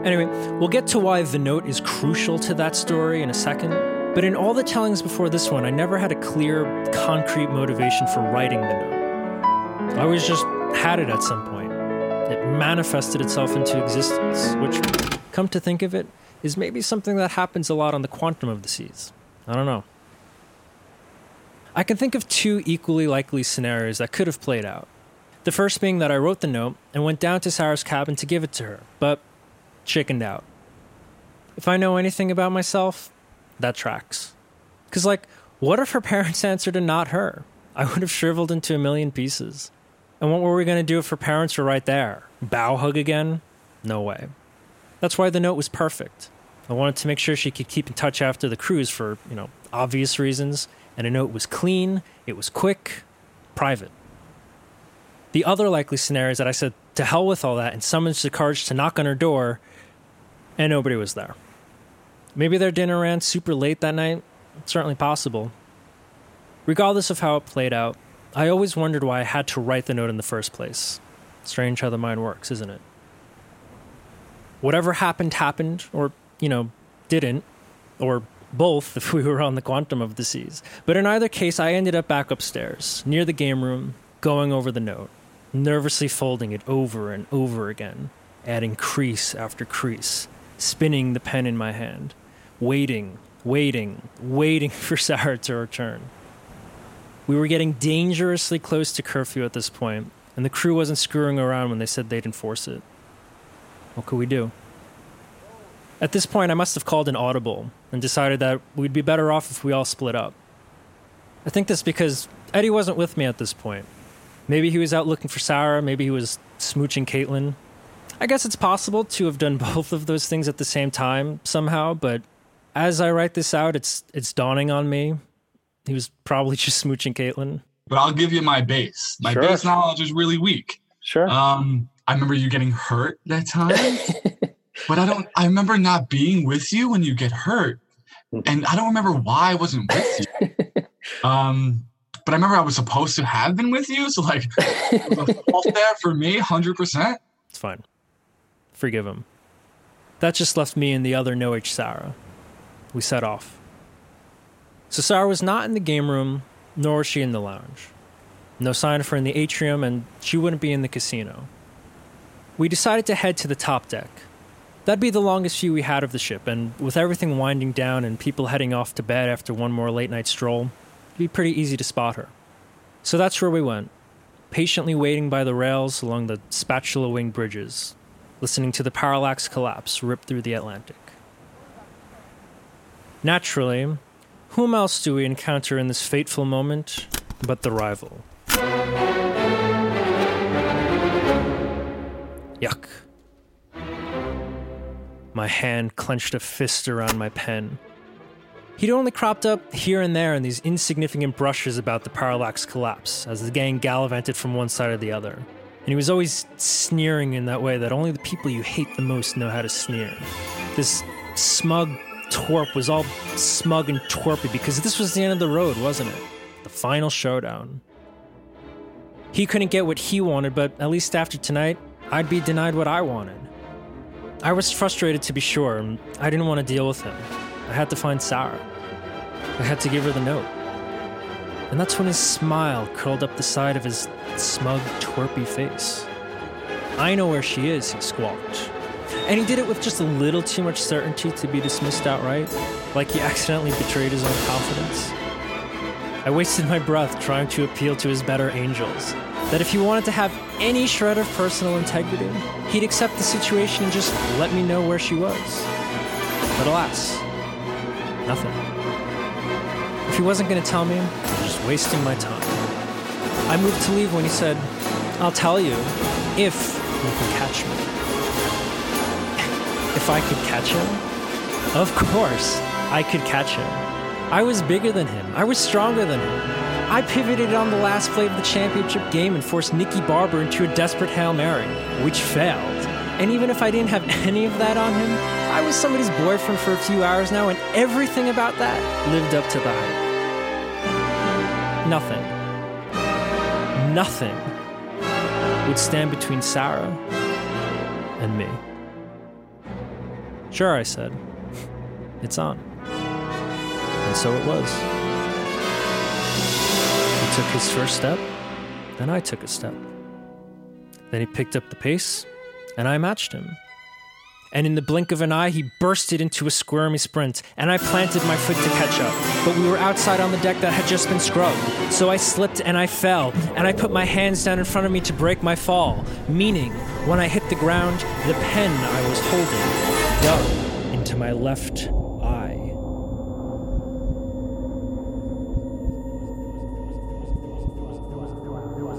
Anyway, we'll get to why the note is crucial to that story in a second, but in all the tellings before this one, I never had a clear, concrete motivation for writing the note. I always just had it at some point. It manifested itself into existence, which, come to think of it, is maybe something that happens a lot on the Quantum of the Seas. I don't know. I can think of two equally likely scenarios that could have played out. The first being that I wrote the note and went down to Sarah's cabin to give it to her, but chickened out. If I know anything about myself, that tracks. 'Cause what if her parents answered and not her? I would have shriveled into a million pieces. And what were we going to do if her parents were right there? Bow hug again? No way. That's why the note was perfect. I wanted to make sure she could keep in touch after the cruise for, obvious reasons. And a note was clean, it was quick, private. The other likely scenario is that I said, to hell with all that, and summoned the courage to knock on her door, and nobody was there. Maybe their dinner ran super late that night, it's certainly possible. Regardless of how it played out, I always wondered why I had to write the note in the first place. Strange how the mind works, isn't it? Whatever happened, happened, or, didn't, or both if we were on the Quantum of the Seas. But in either case, I ended up back upstairs, near the game room, going over the note, nervously folding it over and over again, adding crease after crease, spinning the pen in my hand, waiting for Sarah to return. We were getting dangerously close to curfew at this point, and the crew wasn't screwing around when they said they'd enforce it. What could we do? At this point, I must have called an audible and decided that we'd be better off if we all split up. I think this because Eddie wasn't with me at this point. Maybe he was out looking for Sarah, maybe he was smooching Caitlin. I guess it's possible to have done both of those things at the same time somehow, but as I write this out, it's dawning on me. He was probably just smooching Caitlin. But I'll give you my base. My base knowledge is really weak. Sure. I remember you getting hurt that time, but I remember not being with you when you get hurt. And I don't remember why I wasn't with you. But I remember I was supposed to have been with you. So it was a fault there for me, 100%. It's fine. Forgive him. That just left me and the other no-H Sarah. We set off. So Sarah was not in the game room, nor was she in the lounge. No sign of her in the atrium, and she wouldn't be in the casino. We decided to head to the top deck. That'd be the longest view we had of the ship, and with everything winding down and people heading off to bed after one more late-night stroll, it'd be pretty easy to spot her. So that's where we went, patiently waiting by the rails along the spatula-winged bridges, listening to the Parallax Collapse rip through the Atlantic. Naturally, whom else do we encounter in this fateful moment but the rival? Yuck. My hand clenched a fist around my pen. He'd only cropped up here and there in these insignificant brushes about the Parallax Collapse as the gang gallivanted from one side or the other. And he was always sneering in that way that only the people you hate the most know how to sneer. This smug Torp was all smug and torpy because this was the end of the road, wasn't it? The final showdown. He couldn't get what he wanted, but at least after tonight, I'd be denied what I wanted. I was frustrated, to be sure, and I didn't want to deal with him. I had to find Sarah. I had to give her the note. And that's when his smile curled up the side of his smug, torpy face. "I know where she is," he squawked. And he did it with just a little too much certainty to be dismissed outright, like he accidentally betrayed his own confidence. I wasted my breath trying to appeal to his better angels, that if he wanted to have any shred of personal integrity, he'd accept the situation and just let me know where she was. But alas, nothing. If he wasn't going to tell me, I was just wasting my time. I moved to leave when he said, "I'll tell you, if you can catch me." If I could catch him? Of course, I could catch him. I was bigger than him. I was stronger than him. I pivoted on the last play of the championship game and forced Nikki Barber into a desperate Hail Mary, which failed. And even if I didn't have any of that on him, I was somebody's boyfriend for a few hours now, and everything about that lived up to the hype. Nothing would stand between Sarah and me. "Sure," I said. "It's on." And so it was. He took his first step, then I took a step. Then he picked up the pace, and I matched him. And in the blink of an eye, he bursted into a squirmy sprint, and I planted my foot to catch up. But we were outside on the deck that had just been scrubbed, so I slipped and I fell, and I put my hands down in front of me to break my fall, meaning when I hit the ground, the pen I was holding dug into my left eye.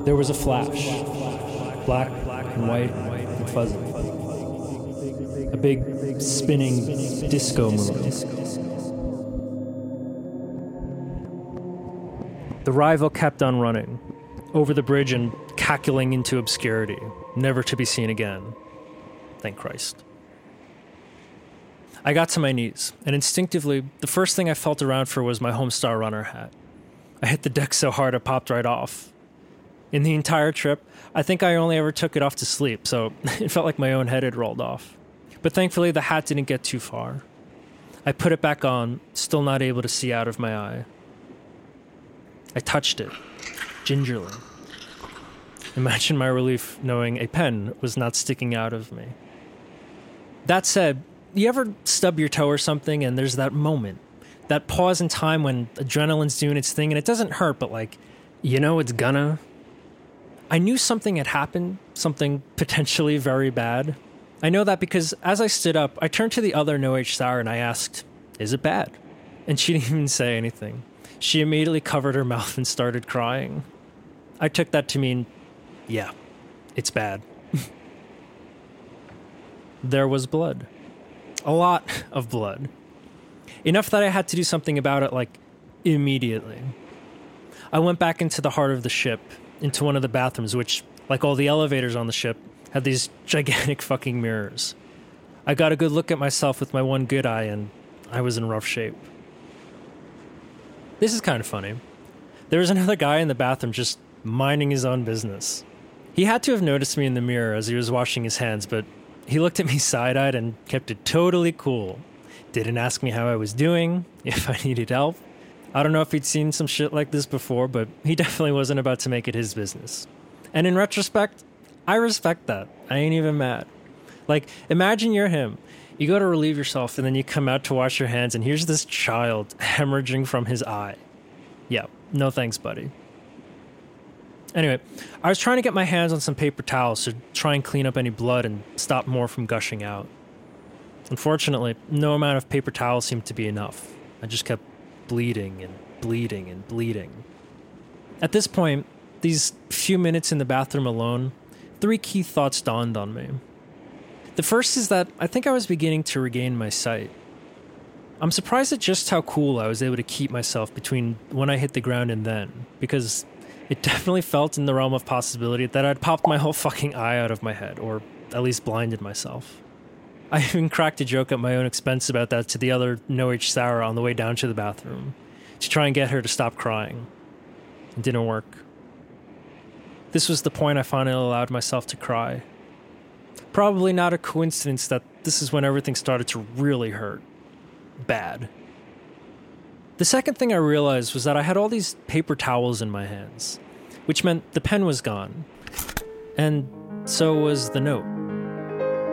There was a flash, black and white and fuzzy, a big spinning disco moon. The rival kept on running, over the bridge and cackling into obscurity, never to be seen again. Thank Christ. I got to my knees, and instinctively, the first thing I felt around for was my Homestar Runner hat. I hit the deck so hard it popped right off. In the entire trip, I think I only ever took it off to sleep, so it felt like my own head had rolled off. But thankfully, the hat didn't get too far. I put it back on, still not able to see out of my eye. I touched it, gingerly. Imagine my relief knowing a pen was not sticking out of me. That said, you ever stub your toe or something and there's that moment, that pause in time when adrenaline's doing its thing and it doesn't hurt, but like, you know it's gonna. I knew something had happened, something potentially very bad. I know that because as I stood up, I turned to the other no-age star and I asked, "Is it bad?" And she didn't even say anything. She immediately covered her mouth and started crying. I took that to mean, yeah, it's bad. There was blood. A lot of blood. Enough that I had to do something about it, like, immediately. I went back into the heart of the ship, into one of the bathrooms, which, like all the elevators on the ship, had these gigantic fucking mirrors. I got a good look at myself with my one good eye, and I was in rough shape. This is kind of funny. There was another guy in the bathroom just minding his own business. He had to have noticed me in the mirror as he was washing his hands, but he looked at me side-eyed and kept it totally cool. Didn't ask me how I was doing, if I needed help. I don't know if he'd seen some shit like this before, but he definitely wasn't about to make it his business. And in retrospect, I respect that. I ain't even mad. Like, imagine you're him. You go to relieve yourself, and then you come out to wash your hands, and here's this child hemorrhaging from his eye. Yeah, no thanks, buddy. Anyway, I was trying to get my hands on some paper towels to try and clean up any blood and stop more from gushing out. Unfortunately, no amount of paper towels seemed to be enough. I just kept bleeding and bleeding and bleeding. At this point, these few minutes in the bathroom alone, three key thoughts dawned on me. The first is that I think I was beginning to regain my sight. I'm surprised at just how cool I was able to keep myself between when I hit the ground and then, because it definitely felt in the realm of possibility that I'd popped my whole fucking eye out of my head, or at least blinded myself. I even cracked a joke at my own expense about that to the other no-age Sarah on the way down to the bathroom, to try and get her to stop crying. It didn't work. This was the point I finally allowed myself to cry. Probably not a coincidence that this is when everything started to really hurt. Bad. The second thing I realized was that I had all these paper towels in my hands, which meant the pen was gone, and so was the note.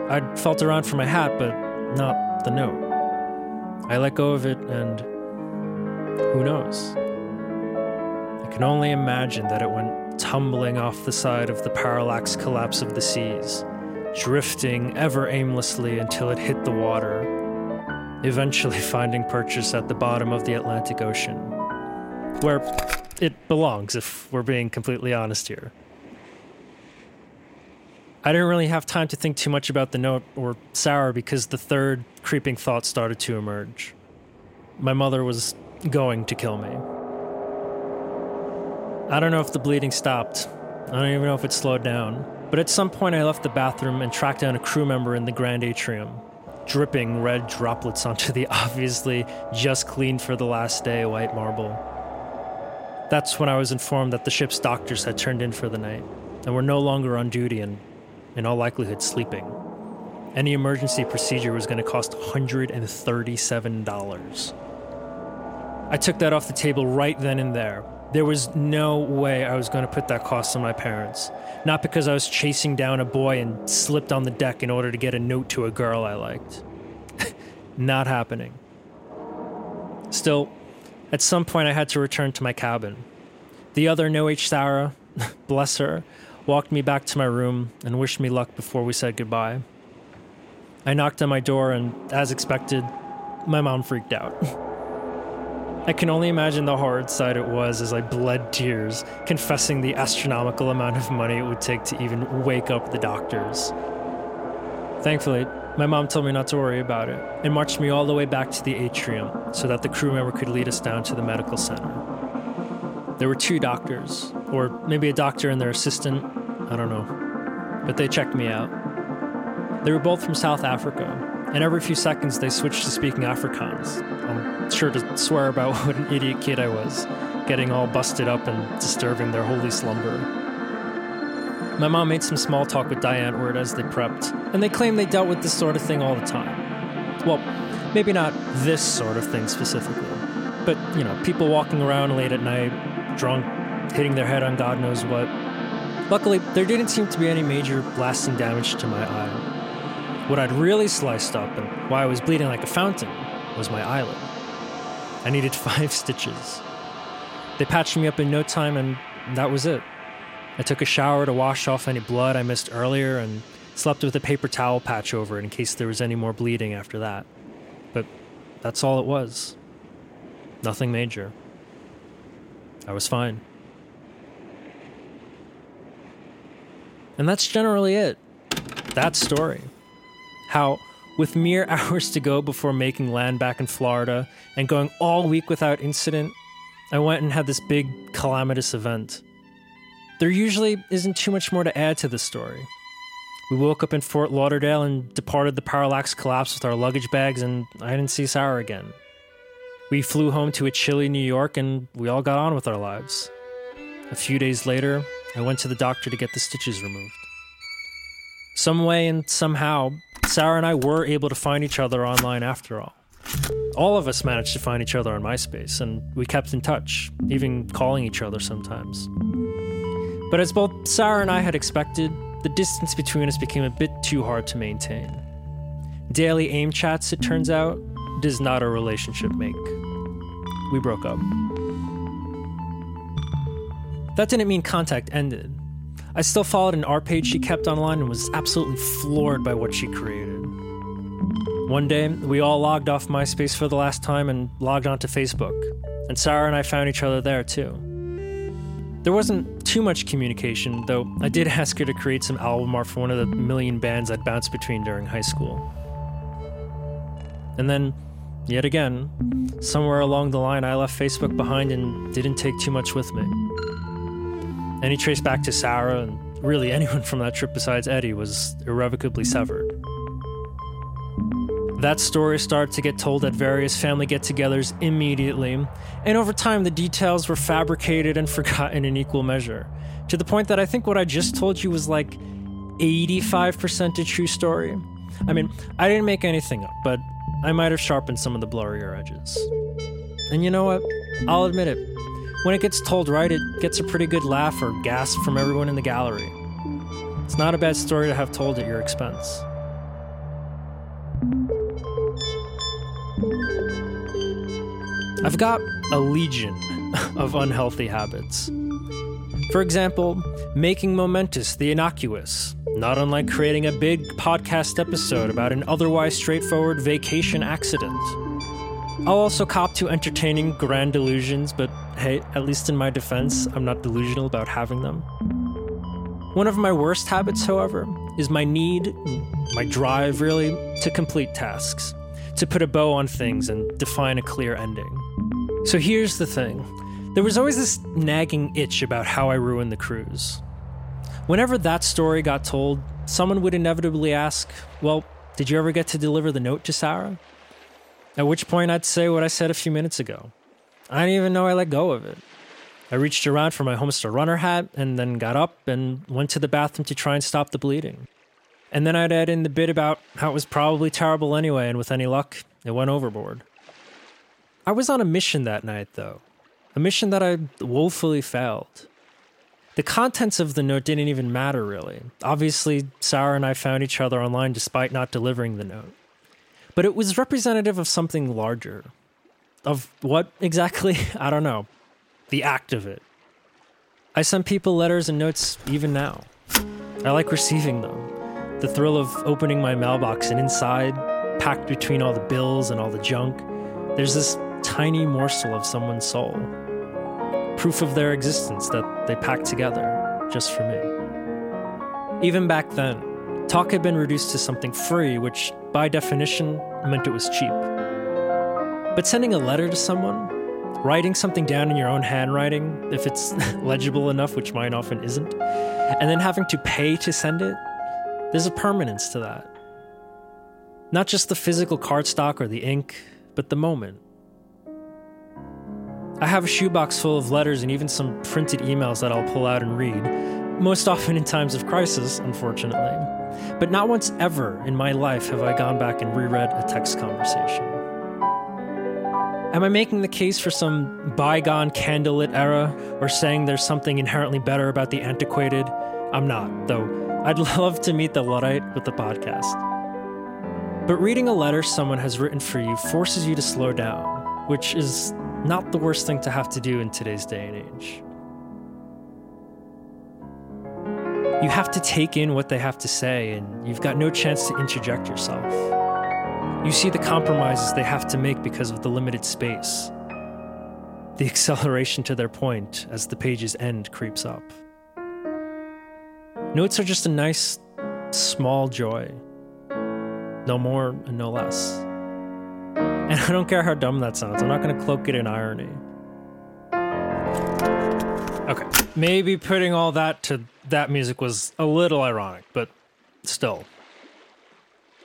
I'd felt around for my hat, but not the note. I let go of it, and who knows? I can only imagine that it went tumbling off the side of the parallax collapse of the seas, drifting ever aimlessly until it hit the water, eventually finding purchase at the bottom of the Atlantic Ocean, where it belongs, if we're being completely honest here. I didn't really have time to think too much about the note or Sarah because the third creeping thought started to emerge. My mother was going to kill me. I don't know if the bleeding stopped. I don't even know if it slowed down. But at some point I left the bathroom and tracked down a crew member in the grand atrium, dripping red droplets onto the obviously just cleaned for the last day white marble. That's when I was informed that the ship's doctors had turned in for the night and were no longer on duty and in all likelihood sleeping. Any emergency procedure was going to cost $137. I took that off the table right then and there. There was no way I was going to put that cost on my parents. Not because I was chasing down a boy and slipped on the deck in order to get a note to a girl I liked. Not happening. Still, at some point I had to return to my cabin. The other no-age Sarah, bless her, walked me back to my room and wished me luck before we said goodbye. I knocked on my door and, as expected, my mom freaked out. I can only imagine the horrid sight it was as I bled tears, confessing the astronomical amount of money it would take to even wake up the doctors. Thankfully, my mom told me not to worry about it and marched me all the way back to the atrium so that the crew member could lead us down to the medical center. There were two doctors, or maybe a doctor and their assistant, I don't know, but they checked me out. They were both from South Africa, and every few seconds they switched to speaking Afrikaans. I'm sure to swear about what an idiot kid I was, getting all busted up and disturbing their holy slumber. My mom made some small talk with Diantward as they prepped, and they claimed they dealt with this sort of thing all the time. Well, maybe not this sort of thing specifically, but, you know, people walking around late at night, drunk, hitting their head on God knows what. Luckily, there didn't seem to be any major blasting damage to my eye. What I'd really sliced up and why I was bleeding like a fountain was my eyelid. I needed 5 stitches. They patched me up in no time, and that was it. I took a shower to wash off any blood I missed earlier and slept with a paper towel patch over it in case there was any more bleeding after that. But that's all it was. Nothing major. I was fine. And that's generally it. That story. How, with mere hours to go before making land back in Florida and going all week without incident, I went and had this big, calamitous event. There usually isn't too much more to add to this story. We woke up in Fort Lauderdale and departed the Parallax Collapse with our luggage bags, and I didn't see Sarah again. We flew home to a chilly New York, and we all got on with our lives. A few days later, I went to the doctor to get the stitches removed. Some way and somehow, Sarah and I were able to find each other online after all. All of us managed to find each other on MySpace, and we kept in touch, even calling each other sometimes. But as both Sarah and I had expected, the distance between us became a bit too hard to maintain. Daily AIM chats, it turns out, does not a relationship make. We broke up. That didn't mean contact ended. I still followed an art page she kept online and was absolutely floored by what she created. One day, we all logged off MySpace for the last time and logged onto Facebook, and Sarah and I found each other there too. There wasn't too much communication, though I did ask her to create some album art for one of the 1,000,000 bands I'd bounced between during high school. And then, yet again, somewhere along the line I left Facebook behind and didn't take too much with me. Any trace back to Sarah, and really anyone from that trip besides Eddie, was irrevocably severed. That story started to get told at various family get-togethers immediately, and over time the details were fabricated and forgotten in equal measure, to the point that I think what I just told you was like 85% a true story. I mean, I didn't make anything up, but I might have sharpened some of the blurrier edges. And you know what? I'll admit it. When it gets told right, it gets a pretty good laugh or gasp from everyone in the gallery. It's not a bad story to have told at your expense. I've got a legion of unhealthy habits. For example, making momentous the innocuous, not unlike creating a big podcast episode about an otherwise straightforward vacation accident. I'll also cop to entertaining grand delusions, but hey, at least in my defense, I'm not delusional about having them. One of my worst habits, however, is my need, my drive really, to complete tasks, to put a bow on things and define a clear ending. So here's the thing. There was always this nagging itch about how I ruined the cruise. Whenever that story got told, someone would inevitably ask, well, did you ever get to deliver the note to Sarah? At which point I'd say what I said a few minutes ago. I didn't even know I let go of it. I reached around for my Homestar Runner hat and then got up and went to the bathroom to try and stop the bleeding. And then I'd add in the bit about how it was probably terrible anyway, and with any luck, it went overboard. I was on a mission that night, though. A mission that I woefully failed. The contents of the note didn't even matter, really. Obviously, Sarah and I found each other online despite not delivering the note. But it was representative of something larger. Of what exactly? I don't know. The act of it. I send people letters and notes even now. I like receiving them. The thrill of opening my mailbox, and inside, packed between all the bills and all the junk, there's this tiny morsel of someone's soul. Proof of their existence that they packed together, just for me. Even back then, talk had been reduced to something free, which, by definition, meant it was cheap. But sending a letter to someone, writing something down in your own handwriting, if it's legible enough, which mine often isn't, and then having to pay to send it, there's a permanence to that. Not just the physical cardstock or the ink, but the moment. I have a shoebox full of letters and even some printed emails that I'll pull out and read, most often in times of crisis, unfortunately. But not once ever in my life have I gone back and reread a text conversation. Am I making the case for some bygone candlelit era, or saying there's something inherently better about the antiquated? I'm not, though I'd love to meet the Luddite with the podcast. But reading a letter someone has written for you forces you to slow down, which is not the worst thing to have to do in today's day and age. You have to take in what they have to say, and you've got no chance to interject yourself. You see the compromises they have to make because of the limited space. The acceleration to their point as the page's end creeps up. Notes are just a nice, small joy. No more and no less. And I don't care how dumb that sounds, I'm not going to cloak it in irony. Okay, maybe putting all that to that music was a little ironic, but still.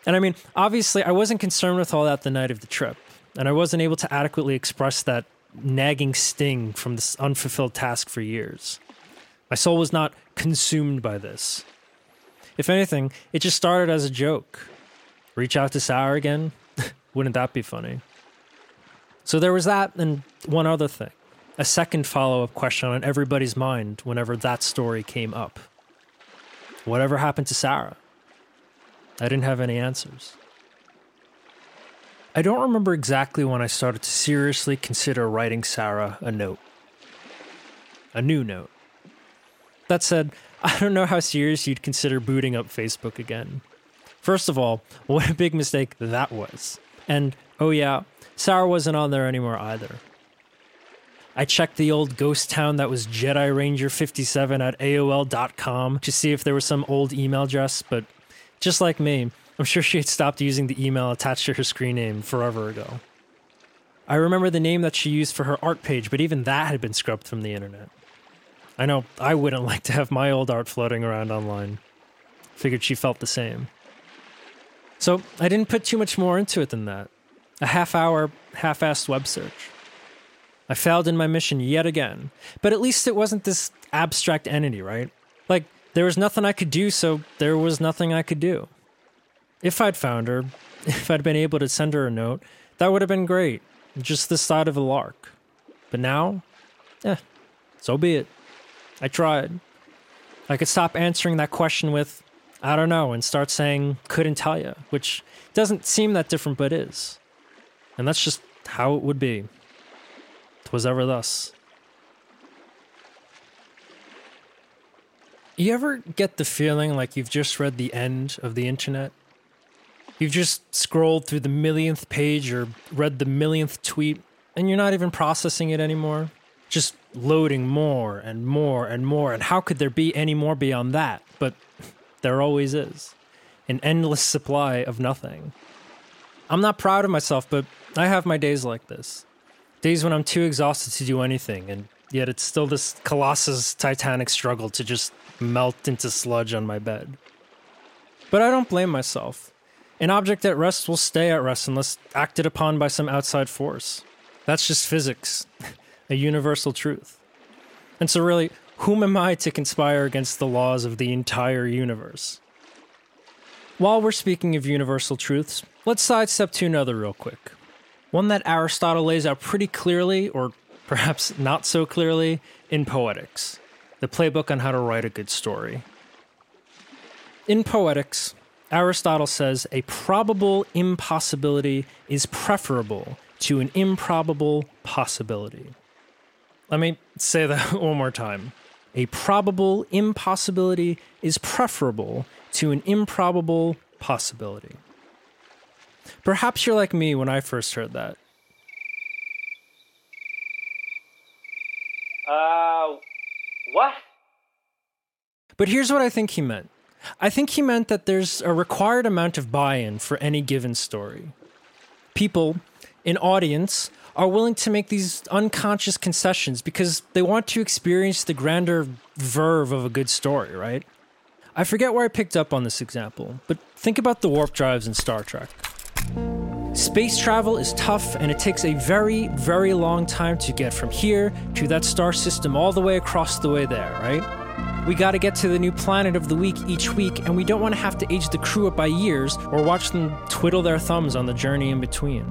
And I mean, obviously, I wasn't concerned with all that the night of the trip, and I wasn't able to adequately express that nagging sting from this unfulfilled task for years. My soul was not consumed by this. If anything, it just started as a joke. Reach out to Sarah again? Wouldn't that be funny? So there was that, and one other thing. A second follow-up question on everybody's mind whenever that story came up. Whatever happened to Sarah? I didn't have any answers. I don't remember exactly when I started to seriously consider writing Sarah a note. A new note. That said, I don't know how serious you'd consider booting up Facebook again. First of all, what a big mistake that was. And, oh yeah, Sarah wasn't on there anymore either. I checked the old ghost town that was JediRanger57 at AOL.com to see if there was some old email address, but just like me, I'm sure she had stopped using the email attached to her screen name forever ago. I remember the name that she used for her art page, but even that had been scrubbed from the internet. I know I wouldn't like to have my old art floating around online. Figured she felt the same. So I didn't put too much more into it than that. A half-hour, half-assed web search. I failed in my mission yet again, but at least it wasn't this abstract entity, right? Like, there was nothing I could do, so there was nothing I could do. If I'd found her, if I'd been able to send her a note, that would have been great, just this side of a lark. But now, so be it. I tried. I could stop answering that question with, I don't know, and start saying, couldn't tell you, which doesn't seem that different, but is. And that's just how it would be. 'Twas ever thus. You ever get the feeling like you've just read the end of the internet? You've just scrolled through the millionth page or read the millionth tweet, and you're not even processing it anymore? Just loading more and more and more, and how could there be any more beyond that? But there always is. An endless supply of nothing. I'm not proud of myself, but I have my days like this. Days when I'm too exhausted to do anything, and yet it's still this colossus titanic struggle to just melt into sludge on my bed. But I don't blame myself. An object at rest will stay at rest unless acted upon by some outside force. That's just physics, a universal truth. And so really, whom am I to conspire against the laws of the entire universe? While we're speaking of universal truths, let's sidestep to another real quick. One that Aristotle lays out pretty clearly, or perhaps not so clearly, in Poetics, the playbook on how to write a good story. In Poetics, Aristotle says a probable impossibility is preferable to an improbable possibility. Let me say that one more time. A probable impossibility is preferable to an improbable possibility. Perhaps you're like me when I first heard that. What? But here's what I think he meant. I think he meant that there's a required amount of buy-in for any given story. People, an audience, are willing to make these unconscious concessions because they want to experience the grander verve of a good story, right? I forget where I picked up on this example, but think about the warp drives in Star Trek. Space travel is tough, and it takes a very, very long time to get from here to that star system all the way across the way there, right? We gotta get to the new planet of the week each week, and we don't want to have to age the crew up by years or watch them twiddle their thumbs on the journey in between.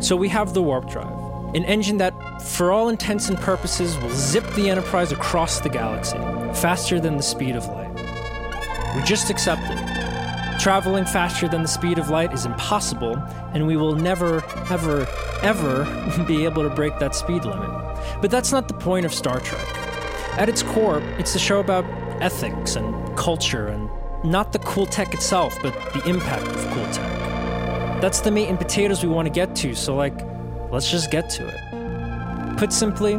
So we have the warp drive, an engine that, for all intents and purposes, will zip the Enterprise across the galaxy, faster than the speed of light. We just accept it. Traveling faster than the speed of light is impossible, and we will never, ever, ever be able to break that speed limit. But that's not the point of Star Trek. At its core, it's a show about ethics and culture, and not the cool tech itself, but the impact of cool tech. That's the meat and potatoes we want to get to, so let's just get to it. Put simply,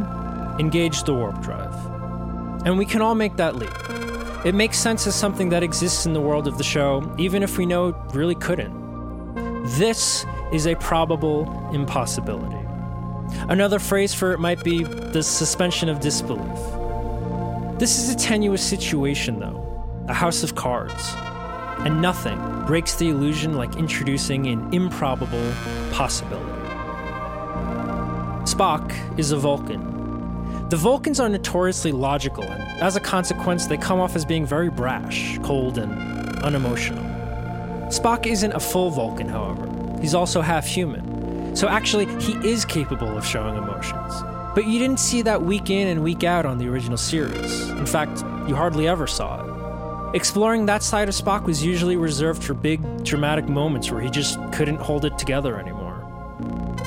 engage the warp drive. And we can all make that leap. It makes sense as something that exists in the world of the show, even if we know it really couldn't. This is a probable impossibility. Another phrase for it might be the suspension of disbelief. This is a tenuous situation, though, a house of cards. And nothing breaks the illusion like introducing an improbable possibility. Spock is a Vulcan. The Vulcans are notoriously logical, and as a consequence, they come off as being very brash, cold, and unemotional. Spock isn't a full Vulcan, however. He's also half-human. So actually, he is capable of showing emotions. But you didn't see that week in and week out on the original series. In fact, you hardly ever saw it. Exploring that side of Spock was usually reserved for big, dramatic moments where he just couldn't hold it together anymore.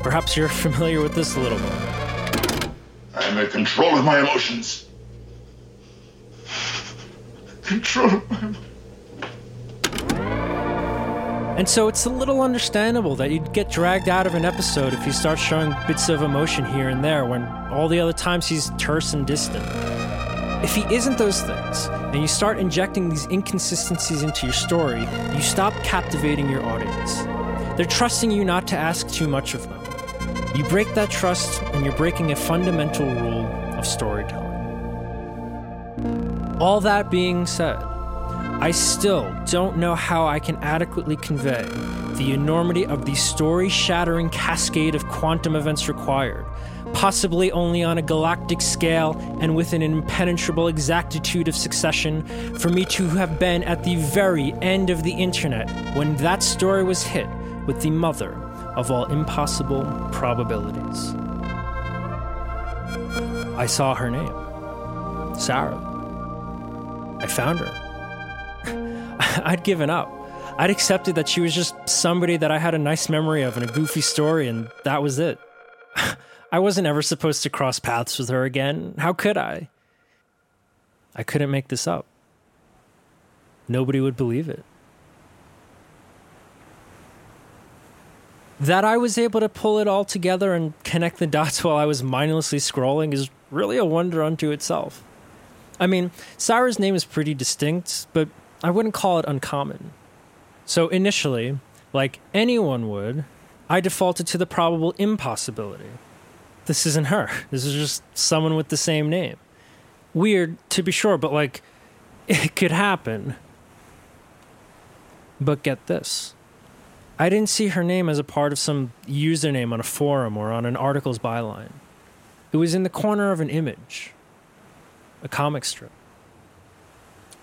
Perhaps you're familiar with this little moment. I'm in control of my emotions. And so it's a little understandable that you'd get dragged out of an episode if he starts showing bits of emotion here and there when all the other times he's terse and distant. If he isn't those things, and you start injecting these inconsistencies into your story, you stop captivating your audience. They're trusting you not to ask too much of them. You break that trust, and you're breaking a fundamental rule of storytelling. All that being said, I still don't know how I can adequately convey the enormity of the story-shattering cascade of quantum events required, possibly only on a galactic scale and with an impenetrable exactitude of succession, for me to have been at the very end of the internet when that story was hit with the mother of all impossible probabilities. I saw her name, Sarah. I found her. I'd given up. I'd accepted that she was just somebody that I had a nice memory of and a goofy story, and that was it. I wasn't ever supposed to cross paths with her again. How could I? I couldn't make this up. Nobody would believe it. That I was able to pull it all together and connect the dots while I was mindlessly scrolling is really a wonder unto itself. I mean, Sarah's name is pretty distinct, but I wouldn't call it uncommon. So initially, like anyone would, I defaulted to the probable impossibility. This isn't her. This is just someone with the same name. Weird, to be sure, but it could happen. But get this. I didn't see her name as a part of some username on a forum or on an article's byline. It was in the corner of an image. A comic strip.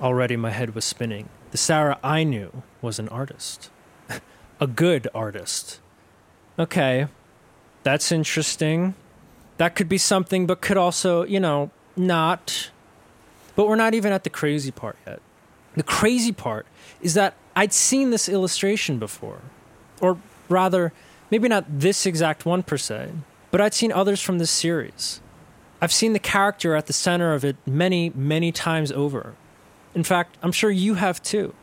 Already my head was spinning. The Sarah I knew was an artist. A good artist. Okay, that's interesting. That could be something, but could also, not. But we're not even at the crazy part yet. The crazy part is that I'd seen this illustration before. Or rather, maybe not this exact one per se, but I'd seen others from this series. I've seen the character at the center of it many, many times over. In fact, I'm sure you have too.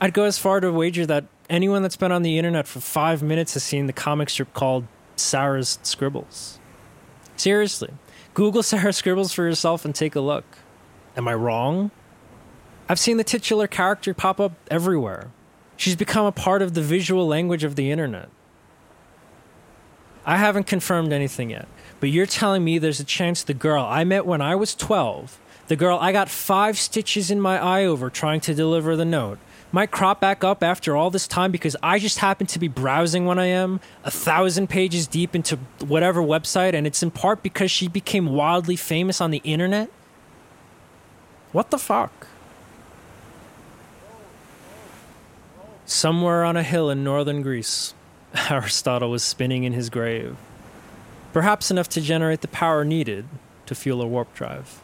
I'd go as far to wager that anyone that's been on the internet for 5 minutes has seen the comic strip called Sarah's Scribbles. Seriously, Google Sarah's Scribbles for yourself and take a look. Am I wrong? I've seen the titular character pop up everywhere. She's become a part of the visual language of the internet. I haven't confirmed anything yet, but you're telling me there's a chance the girl I met when I was 12, the girl I got 5 stitches in my eye over trying to deliver the note, my crop back up after all this time because I just happen to be browsing when I am 1,000 pages deep into whatever website, and it's in part because she became wildly famous on the internet? What the fuck? Somewhere on a hill in northern Greece, Aristotle was spinning in his grave, perhaps enough to generate the power needed to fuel a warp drive.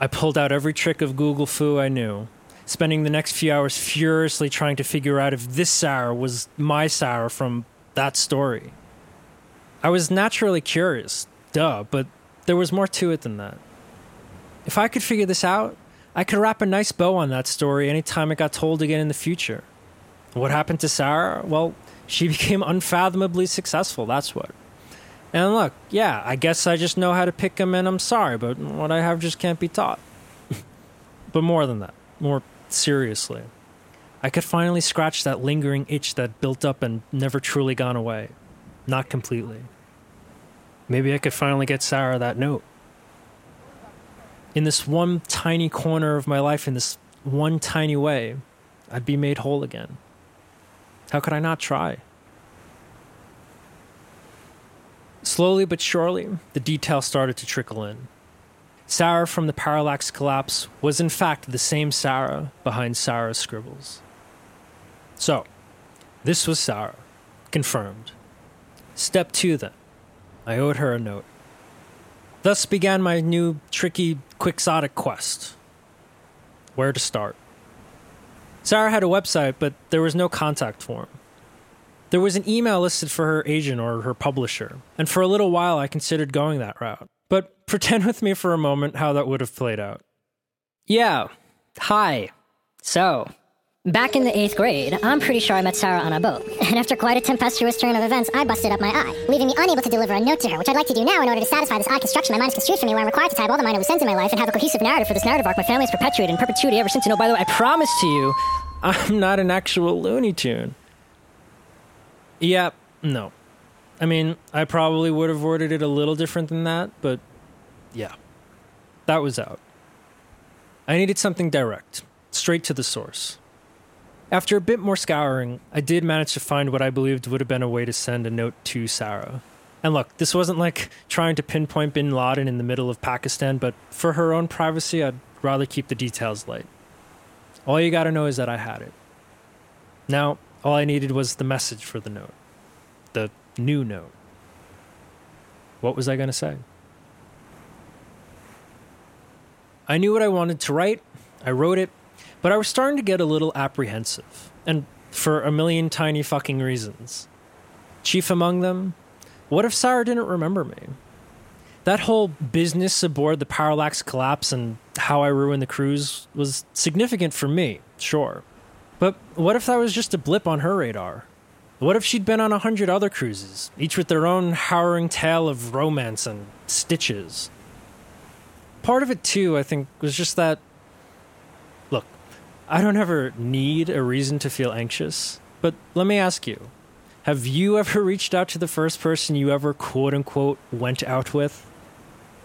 I pulled out every trick of Google Foo I knew, spending the next few hours furiously trying to figure out if this Sarah was my Sarah from that story. I was naturally curious, duh, but there was more to it than that. If I could figure this out, I could wrap a nice bow on that story anytime it got told again in the future. What happened to Sarah? Well, she became unfathomably successful, that's what. And look, yeah, I guess I just know how to pick them and I'm sorry, but what I have just can't be taught. But more than that, more seriously, I could finally scratch that lingering itch that built up and never truly gone away. Not completely. Maybe I could finally get Sarah that note. In this one tiny corner of my life, in this one tiny way, I'd be made whole again. How could I not try? Slowly but surely, the details started to trickle in. Sarah from the Parallax Collapse was in fact the same Sarah behind Sarah's Scribbles. So, this was Sarah. Confirmed. Step 2 then. I owed her a note. Thus began my new, tricky, quixotic quest. Where to start? Sarah had a website, but there was no contact form. There was an email listed for her agent or her publisher, and for a little while I considered going that route. But pretend with me for a moment how that would have played out. Yeah. Hi. So, back in the 8th grade, I'm pretty sure I met Sarah on a boat, and after quite a tempestuous turn of events, I busted up my eye, leaving me unable to deliver a note to her, which I'd like to do now in order to satisfy this odd construction my mind has construed for me, where I'm required to tie up all the minor loose ends in my life and have a cohesive narrative for this narrative arc my family has perpetuated in perpetuity ever since. You know, by the way, I promise to you, I'm not an actual Looney Tune. Yep, yeah, no. I mean, I probably would have worded it a little different than that, but yeah, that was out. I needed something direct, straight to the source. After a bit more scouring, I did manage to find what I believed would have been a way to send a note to Sarah. And look, this wasn't like trying to pinpoint bin Laden in the middle of Pakistan, but for her own privacy, I'd rather keep the details light. All you gotta know is that I had it. Now, all I needed was the message for the note. The new note. What was I gonna say? I knew what I wanted to write. I wrote it. But I was starting to get a little apprehensive, and for a million tiny fucking reasons. Chief among them, what if Sarah didn't remember me? That whole business aboard the Parallax Collapse and how I ruined the cruise was significant for me, sure. But what if that was just a blip on her radar? What if she'd been on 100 other cruises, each with their own harrowing tale of romance and stitches? Part of it, too, I think, was just that I don't ever need a reason to feel anxious, but let me ask you, have you ever reached out to the first person you ever quote-unquote went out with?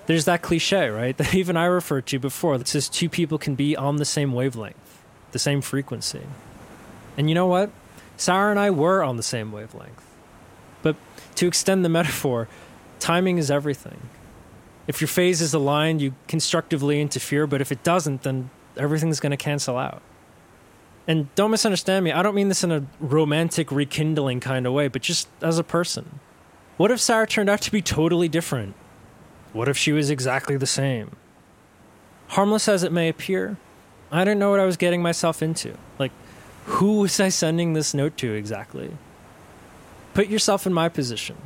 There's that cliche, right, that even I referred to before that says two people can be on the same wavelength, the same frequency. And you know what? Sarah and I were on the same wavelength. But to extend the metaphor, timing is everything. If your phase is aligned, you constructively interfere, but if it doesn't, then everything's going to cancel out. And don't misunderstand me, I don't mean this in a romantic rekindling kind of way, but just as a person. What if Sarah turned out to be totally different? What if she was exactly the same? Harmless as it may appear, I didn't know what I was getting myself into. Like, who was I sending this note to exactly? Put yourself in my position.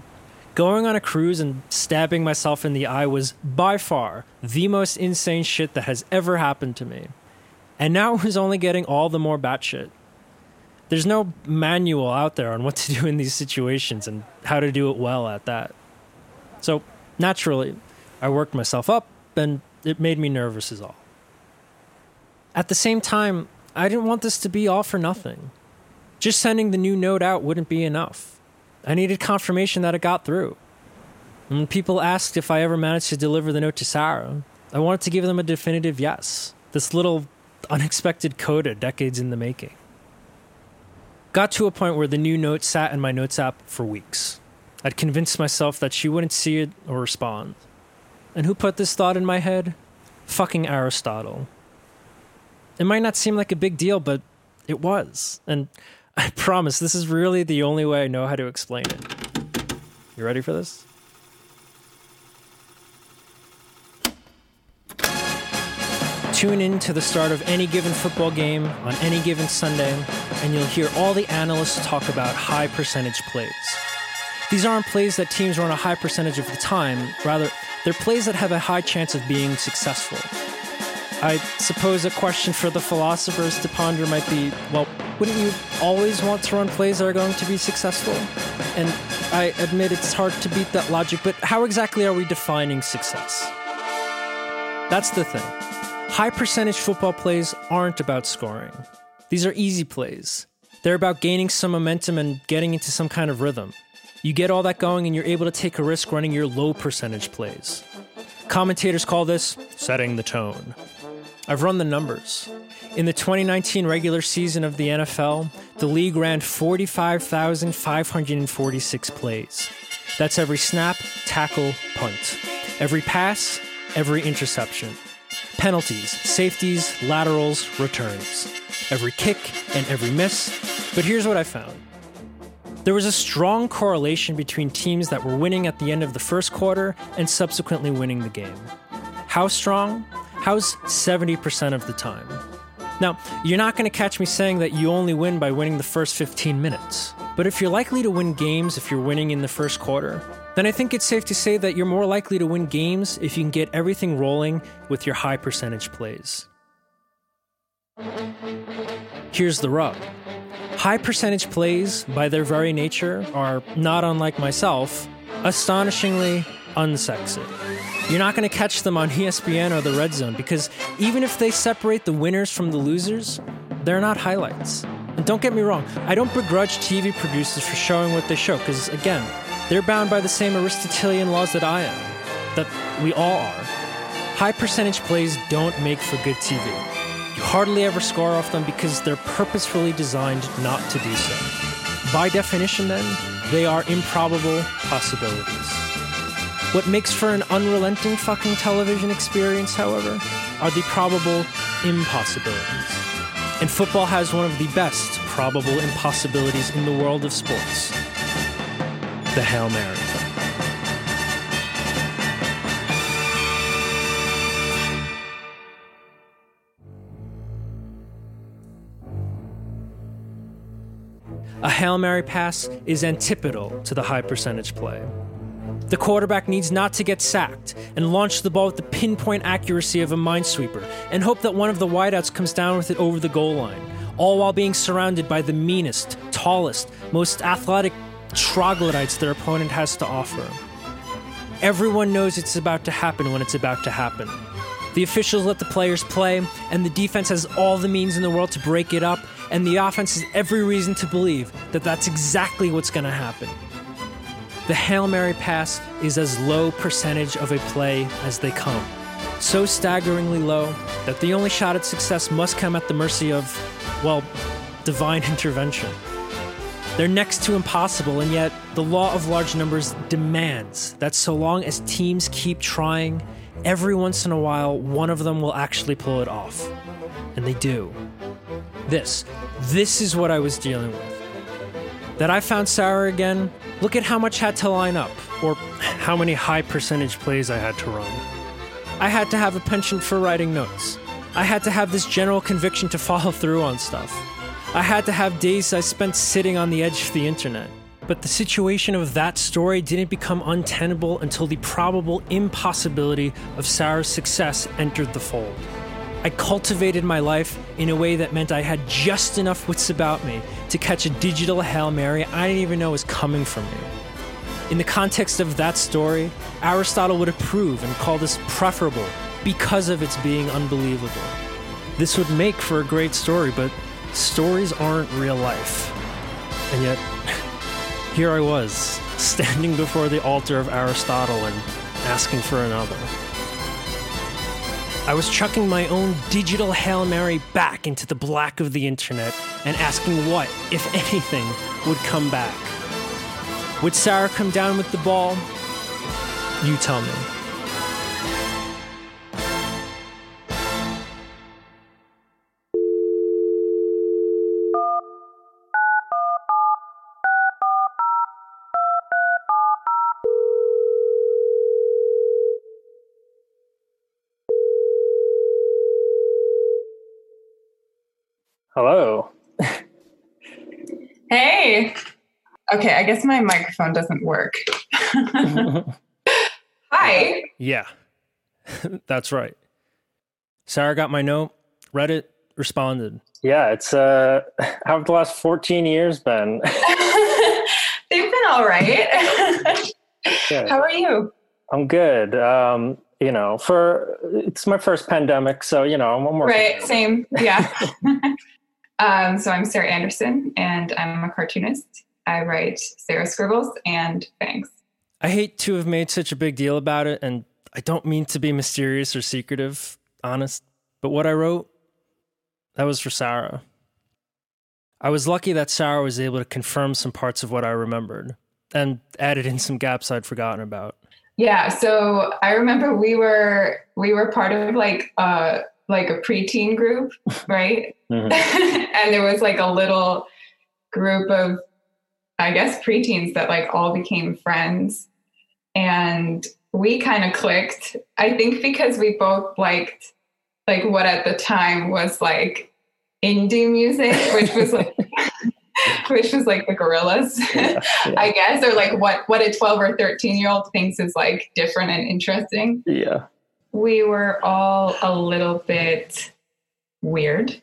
Going on a cruise and stabbing myself in the eye was by far the most insane shit that has ever happened to me. And now it was only getting all the more batshit. There's no manual out there on what to do in these situations and how to do it well at that. So, naturally, I worked myself up and it made me nervous as all. At the same time, I didn't want this to be all for nothing. Just sending the new note out wouldn't be enough. I needed confirmation that it got through. And when people asked if I ever managed to deliver the note to Sarah, I wanted to give them a definitive yes. this little unexpected coda decades in the making. Got to a point where the new note sat in my notes app for weeks. I'd convinced myself that she wouldn't see it or respond. And who put this thought in my head? Fucking Aristotle. It might not seem like a big deal, but it was. And I promise, this is really the only way I know how to explain it. You ready for this? Tune in to the start of any given football game on any given Sunday, and you'll hear all the analysts talk about high percentage plays. These aren't plays that teams run a high percentage of the time. Rather, they're plays that have a high chance of being successful. I suppose a question for the philosophers to ponder might be, well, wouldn't you always want to run plays that are going to be successful? And I admit it's hard to beat that logic, but how exactly are we defining success? That's the thing. High percentage football plays aren't about scoring. These are easy plays. They're about gaining some momentum and getting into some kind of rhythm. You get all that going and you're able to take a risk running your low percentage plays. Commentators call this setting the tone. I've run the numbers. In the 2019 regular season of the NFL, the league ran 45,546 plays. That's every snap, tackle, punt. Every pass, every interception. Penalties, safeties, laterals, returns. Every kick and every miss. But here's what I found. There was a strong correlation between teams that were winning at the end of the first quarter and subsequently winning the game. How strong? How's 70% of the time? Now, you're not going to catch me saying that you only win by winning the first 15 minutes. But if you're likely to win games if you're winning in the first quarter, then I think it's safe to say that you're more likely to win games if you can get everything rolling with your high percentage plays. Here's the rub. High percentage plays, by their very nature, are, not unlike myself, astonishingly unsexy. You're not going to catch them on ESPN or the Red Zone because even if they separate the winners from the losers, they're not highlights. And don't get me wrong, I don't begrudge TV producers for showing what they show because, again, they're bound by the same Aristotelian laws that I am, that we all are. High percentage plays don't make for good TV. You hardly ever score off them because they're purposefully designed not to do so. By definition, then, they are improbable possibilities. What makes for an unrelenting fucking television experience, however, are the probable impossibilities. And football has one of the best probable impossibilities in the world of sports. The Hail Mary. A Hail Mary pass is antipodal to the high percentage play. The quarterback needs not to get sacked and launch the ball with the pinpoint accuracy of a minesweeper and hope that one of the wideouts comes down with it over the goal line, all while being surrounded by the meanest, tallest, most athletic troglodytes their opponent has to offer. Everyone knows it's about to happen when it's about to happen. The officials let the players play, and the defense has all the means in the world to break it up, and the offense has every reason to believe that that's exactly what's going to happen. The Hail Mary pass is as low percentage of a play as they come. So staggeringly low that the only shot at success must come at the mercy of, well, divine intervention. They're next to impossible, and yet the law of large numbers demands that so long as teams keep trying, every once in a while, one of them will actually pull it off. And they do. This is what I was dealing with. That I found Sarah again, look at how much had to line up, or how many high percentage plays I had to run. I had to have a penchant for writing notes. I had to have this general conviction to follow through on stuff. I had to have days I spent sitting on the edge of the internet. But the situation of that story didn't become untenable until the probable impossibility of Sarah's success entered the fold. I cultivated my life in a way that meant I had just enough wits about me to catch a digital Hail Mary I didn't even know was coming from me. In the context of that story, Aristotle would approve and call this preferable because of its being unbelievable. This would make for a great story, but stories aren't real life. And yet, here I was, standing before the altar of Aristotle and asking for another. I was chucking my own digital Hail Mary back into the black of the internet and asking what, if anything, would come back. Would Sarah come down with the ball? You tell me. Hello. Hey. Okay, I guess my microphone doesn't work. Hi. Yeah, that's right. Sarah got my note, read it, responded. Yeah, it's, how have the last 14 years been? They've been all right. How are you? I'm good. You know, it's my first pandemic, so, you know, I'm working. Right, same, yeah. So I'm Sarah Anderson, and I'm a cartoonist. I write Sarah's Scribbles and Fangs. I hate to have made such a big deal about it, and I don't mean to be mysterious or secretive, honest, but what I wrote, that was for Sarah. I was lucky that Sarah was able to confirm some parts of what I remembered, and added in some gaps I'd forgotten about. Yeah, so I remember we were part of like a preteen group, right? Mm-hmm. And there was like a little group of, I guess, preteens that like all became friends, and we kind of clicked, I think, because we both liked like what at the time was like indie music, which was like which was like the Gorillaz, yeah. I guess, or like what a 12 or 13 year old thinks is like different and interesting. Yeah. We were all a little bit weird,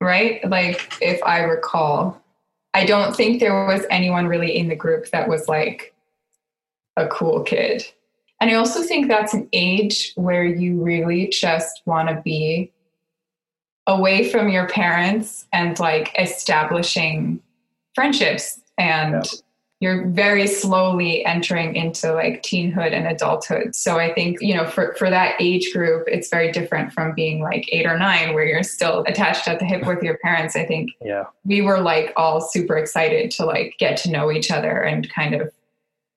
right? Like, if I recall, I don't think there was anyone really in the group that was like a cool kid. And I also think that's an age where you really just want to be away from your parents and like establishing friendships, and you're very slowly entering into like teenhood and adulthood. So I think, you know, for that age group, it's very different from being like 8 or 9 where you're still attached at the hip with your parents. I think we were like all super excited to like get to know each other and kind of,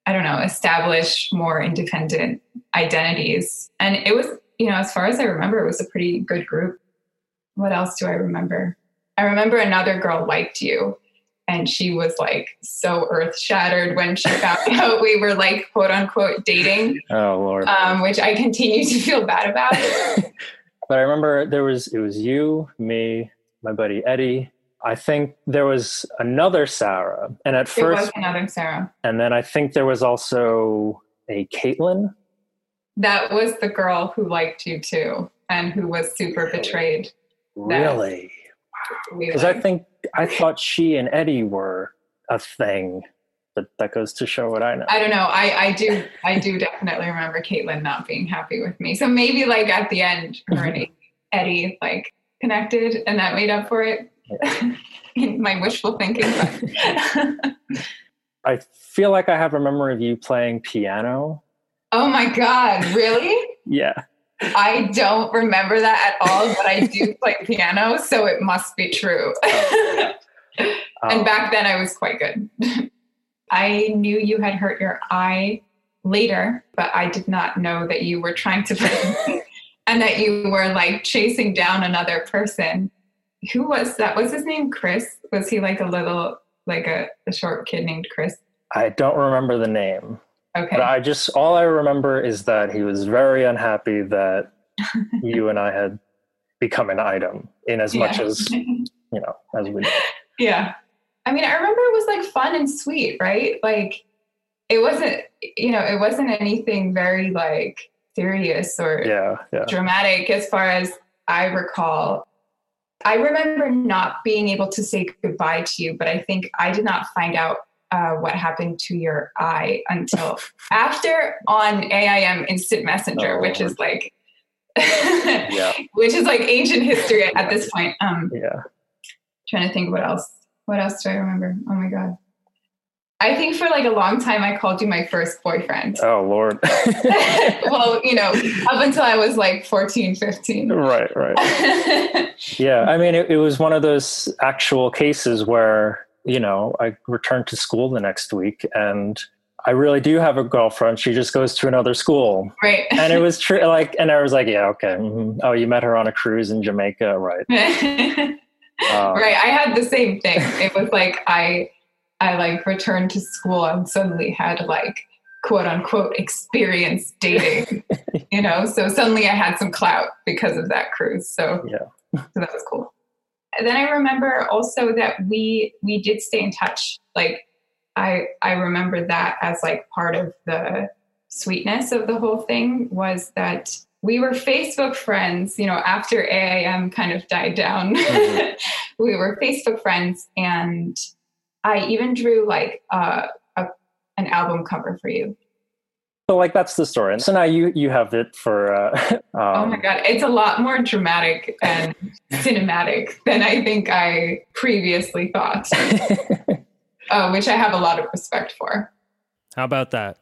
I don't know, establish more independent identities. And it was, you know, as far as I remember, it was a pretty good group. What else do I remember? I remember another girl liked you, and she was like so earth shattered when she found out we were like quote unquote dating. Oh Lord. Which I continue to feel bad about. But I remember it was you, me, my buddy Eddie. I think there was another Sarah. And at first, it was another Sarah. And then I think there was also a Caitlin. That was the girl who liked you too, and who was super betrayed. Really? Wow. Because I thought she and Eddie were a thing, but that goes to show what I know. I don't know. I do definitely remember Caitlin not being happy with me. So maybe like at the end, her and Eddie like connected, and that made up for it. Yeah. In my wishful thinking. I feel like I have a memory of you playing piano. Oh my God. Really? Yeah. I don't remember that at all, but I do play piano, so it must be true. And back then I was quite good. I knew you had hurt your eye later, but I did not know that you were trying to play and that you were like chasing down another person. Who was that? Was his name Chris? Was he like a short kid named Chris? I don't remember the name. Okay. But all I remember is that he was very unhappy that you and I had become an item in as much as, you know, as we did. Yeah. I mean, I remember it was like fun and sweet, right? Like it wasn't anything very like serious or dramatic as far as I recall. I remember not being able to say goodbye to you, but I think I did not find out what happened to your eye until after on AIM Instant Messenger, which is like, which is like ancient history at this point. Trying to think what else do I remember? Oh my God. I think for like a long time, I called you my first boyfriend. Oh, Lord. Well, you know, up until I was like 14, 15. Right, right. Yeah. I mean, it was one of those actual cases where, you know, I returned to school the next week and I really do have a girlfriend. She just goes to another school. Right. And it was true. Like, and I was like, yeah, okay. Mm-hmm. Oh, you met her on a cruise in Jamaica. Right. Right. I had the same thing. It was like, I like returned to school and suddenly had like quote unquote experience dating, you know? So suddenly I had some clout because of that cruise. So yeah, so that was cool. And then I remember also that we did stay in touch. Like I remember that as like part of the sweetness of the whole thing was that we were Facebook friends, you know, after AIM kind of died down, mm-hmm. We were Facebook friends, and I even drew like an album cover for you. So like that's the story. And so now you have it for. Oh my God, it's a lot more dramatic and cinematic than I think I previously thought, which I have a lot of respect for. How about that?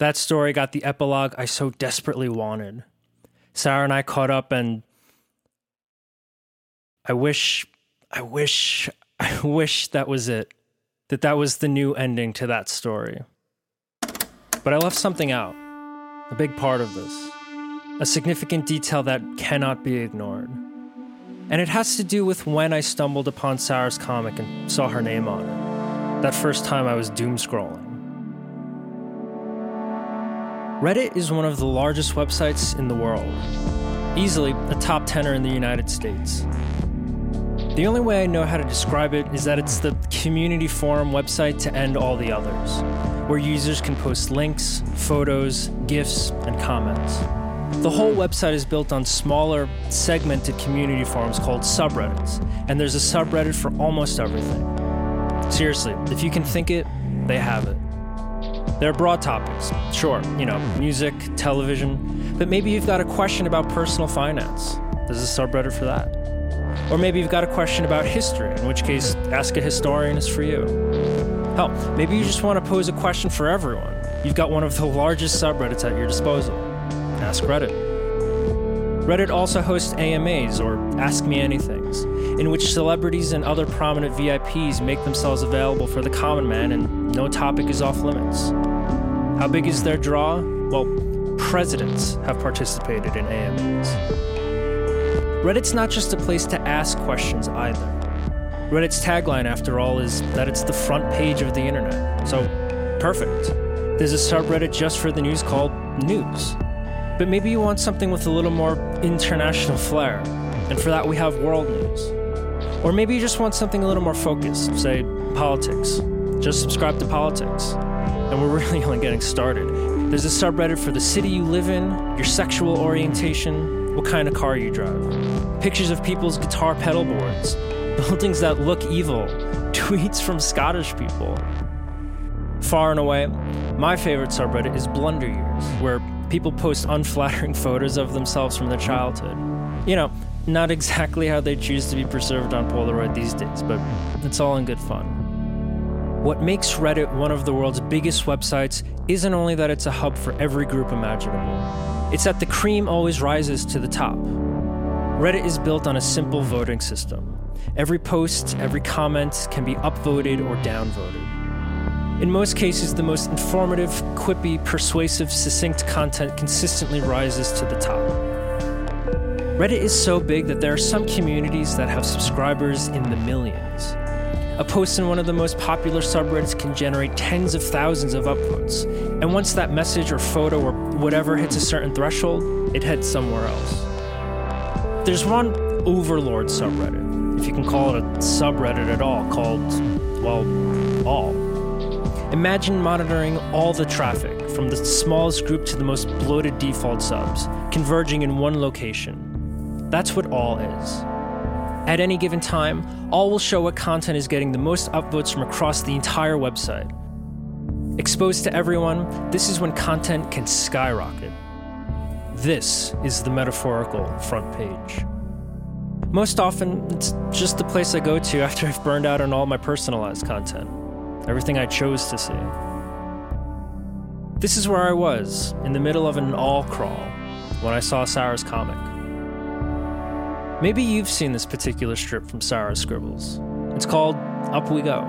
That story got the epilogue I so desperately wanted. Sarah and I caught up, and I wish that was it. That was the new ending to that story. But I left something out. A big part of this. A significant detail that cannot be ignored. And it has to do with when I stumbled upon Sarah's comic and saw her name on it. That first time I was doom scrolling. Reddit is one of the largest websites in the world. Easily a top 10er in the United States. The only way I know how to describe it is that it's the community forum website to end all the others, where users can post links, photos, GIFs, and comments. The whole website is built on smaller, segmented community forums called subreddits, and there's a subreddit for almost everything. Seriously, if you can think it, they have it. There are broad topics, sure, you know, music, television, but maybe you've got a question about personal finance. There's a subreddit for that. Or maybe you've got a question about history, in which case, Ask a Historian is for you. Hell, maybe you just want to pose a question for everyone. You've got one of the largest subreddits at your disposal. Ask Reddit. Reddit also hosts AMAs, or Ask Me Anythings, in which celebrities and other prominent VIPs make themselves available for the common man, and no topic is off limits. How big is their draw? Well, presidents have participated in AMAs. Reddit's not just a place to ask questions either. Reddit's tagline, after all, is that it's the front page of the internet. So, perfect. There's a subreddit just for the news called News. But maybe you want something with a little more international flair, and for that we have World News. Or maybe you just want something a little more focused, say, politics. Just subscribe to Politics. And we're really only getting started. There's a subreddit for the city you live in, your sexual orientation, what kind of car you drive, pictures of people's guitar pedal boards, buildings that look evil, tweets from Scottish people. Far and away, my favorite subreddit is Blunder Years, where people post unflattering photos of themselves from their childhood. You know, not exactly how they choose to be preserved on Polaroid these days, but it's all in good fun. What makes Reddit one of the world's biggest websites isn't only that it's a hub for every group imaginable. It's that the cream always rises to the top. Reddit is built on a simple voting system. Every post, every comment can be upvoted or downvoted. In most cases, the most informative, quippy, persuasive, succinct content consistently rises to the top. Reddit is so big that there are some communities that have subscribers in the millions. A post in one of the most popular subreddits can generate tens of thousands of upvotes, and once that message or photo or whatever hits a certain threshold, it heads somewhere else. There's one overlord subreddit, if you can call it a subreddit at all, called, well, All. Imagine monitoring all the traffic, from the smallest group to the most bloated default subs, converging in one location. That's what All is. At any given time, All will show what content is getting the most upvotes from across the entire website. Exposed to everyone, this is when content can skyrocket. This is the metaphorical front page. Most often, it's just the place I go to after I've burned out on all my personalized content. everything I chose to see. This is where I was, in the middle of an all crawl, when I saw Sarah's comic. Maybe you've seen this particular strip from Sarah's Scribbles. It's called Up We Go.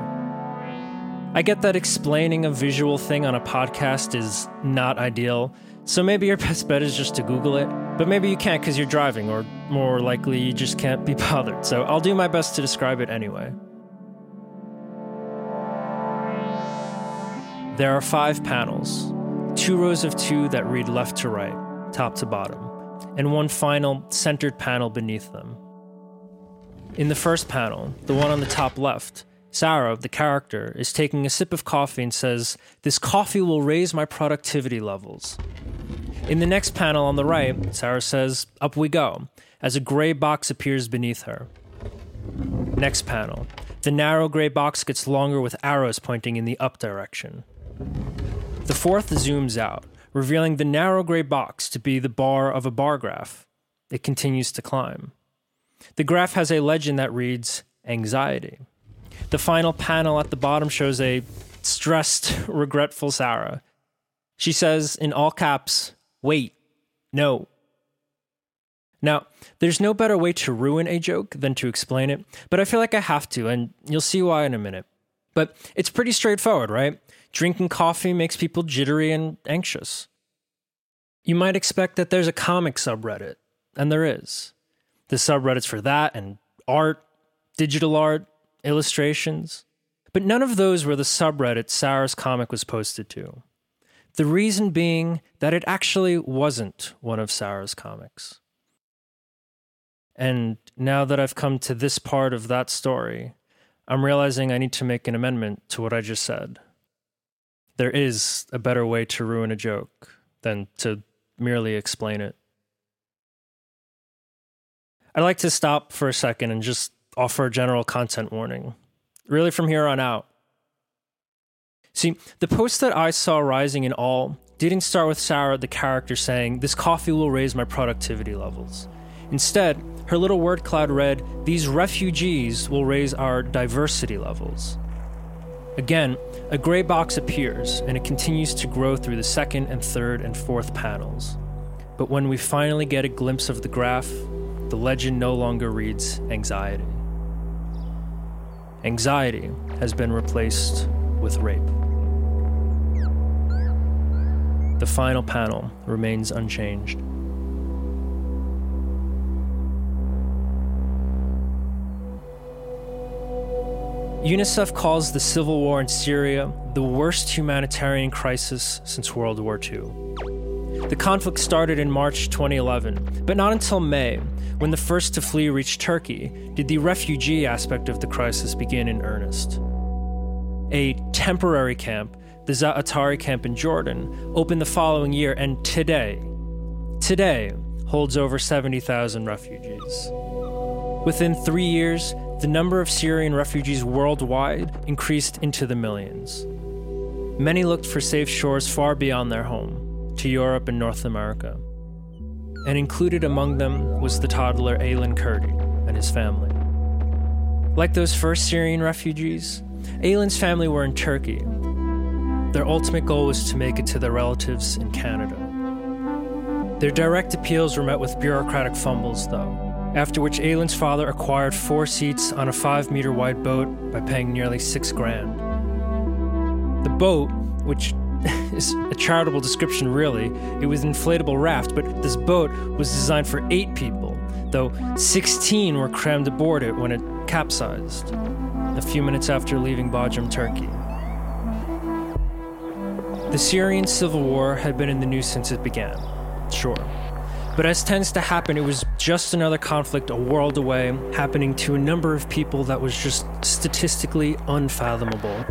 I get that explaining a visual thing on a podcast is not ideal, so maybe your best bet is just to Google it, but maybe you can't because you're driving, or more likely you just can't be bothered, so I'll do my best to describe it anyway. There are 5 panels, 2 rows of 2 that read left to right, top to bottom, and one final, centered panel beneath them. In the first panel, the one on the top left, Sarah, the character, is taking a sip of coffee and says, "This coffee will raise my productivity levels." In the next panel on the right, Sarah says, "Up we go," as a gray box appears beneath her. Next panel, the narrow gray box gets longer with arrows pointing in the up direction. The fourth zooms out, revealing the narrow gray box to be the bar of a bar graph. It continues to climb. The graph has a legend that reads, "Anxiety." The final panel at the bottom shows a stressed, regretful Sarah. She says, in all caps, "Wait, no." Now, there's no better way to ruin a joke than to explain it, but I feel like I have to, and you'll see why in a minute. But it's pretty straightforward, right? Drinking coffee makes people jittery and anxious. You might expect that there's a comic subreddit, and there is. The subreddits for that and art, digital art, illustrations, but none of those were the subreddit Sarah's comic was posted to. The reason being that it actually wasn't one of Sarah's comics. And now that I've come to this part of that story, I'm realizing I need to make an amendment to what I just said. There is a better way to ruin a joke than to merely explain it. I'd like to stop for a second and just offer a general content warning, really from here on out. See, the post that I saw rising in all didn't start with Sarah, the character, saying, "This coffee will raise my productivity levels." Instead, her little word cloud read, "These refugees will raise our diversity levels." Again, a gray box appears, and it continues to grow through the second and third and fourth panels. But when we finally get a glimpse of the graph, the legend no longer reads "Anxiety." Anxiety has been replaced with rape. The final panel remains unchanged. UNICEF calls the civil war in Syria the worst humanitarian crisis since World War II. The conflict started in March 2011, but not until May, when the first to flee reached Turkey, did the refugee aspect of the crisis begin in earnest. A temporary camp, the Za'atari camp in Jordan, opened the following year, and today holds over 70,000 refugees. Within 3 years, the number of Syrian refugees worldwide increased into the millions. Many looked for safe shores far beyond their home, to Europe and North America. And included among them was the toddler Aylan Kurdi and his family. Like those first Syrian refugees, Aylan's family were in Turkey. Their ultimate goal was to make it to their relatives in Canada. Their direct appeals were met with bureaucratic fumbles, though, after which Aylan's father acquired 4 seats on a 5-meter-wide boat by paying nearly $6,000. The boat, which is a charitable description, really. It was an inflatable raft, but this boat was designed for 8 people, though 16 were crammed aboard it when it capsized, a few minutes after leaving Bodrum, Turkey. The Syrian civil war had been in the news since it began, sure. But as tends to happen, it was just another conflict a world away, happening to a number of people that was just statistically unfathomable.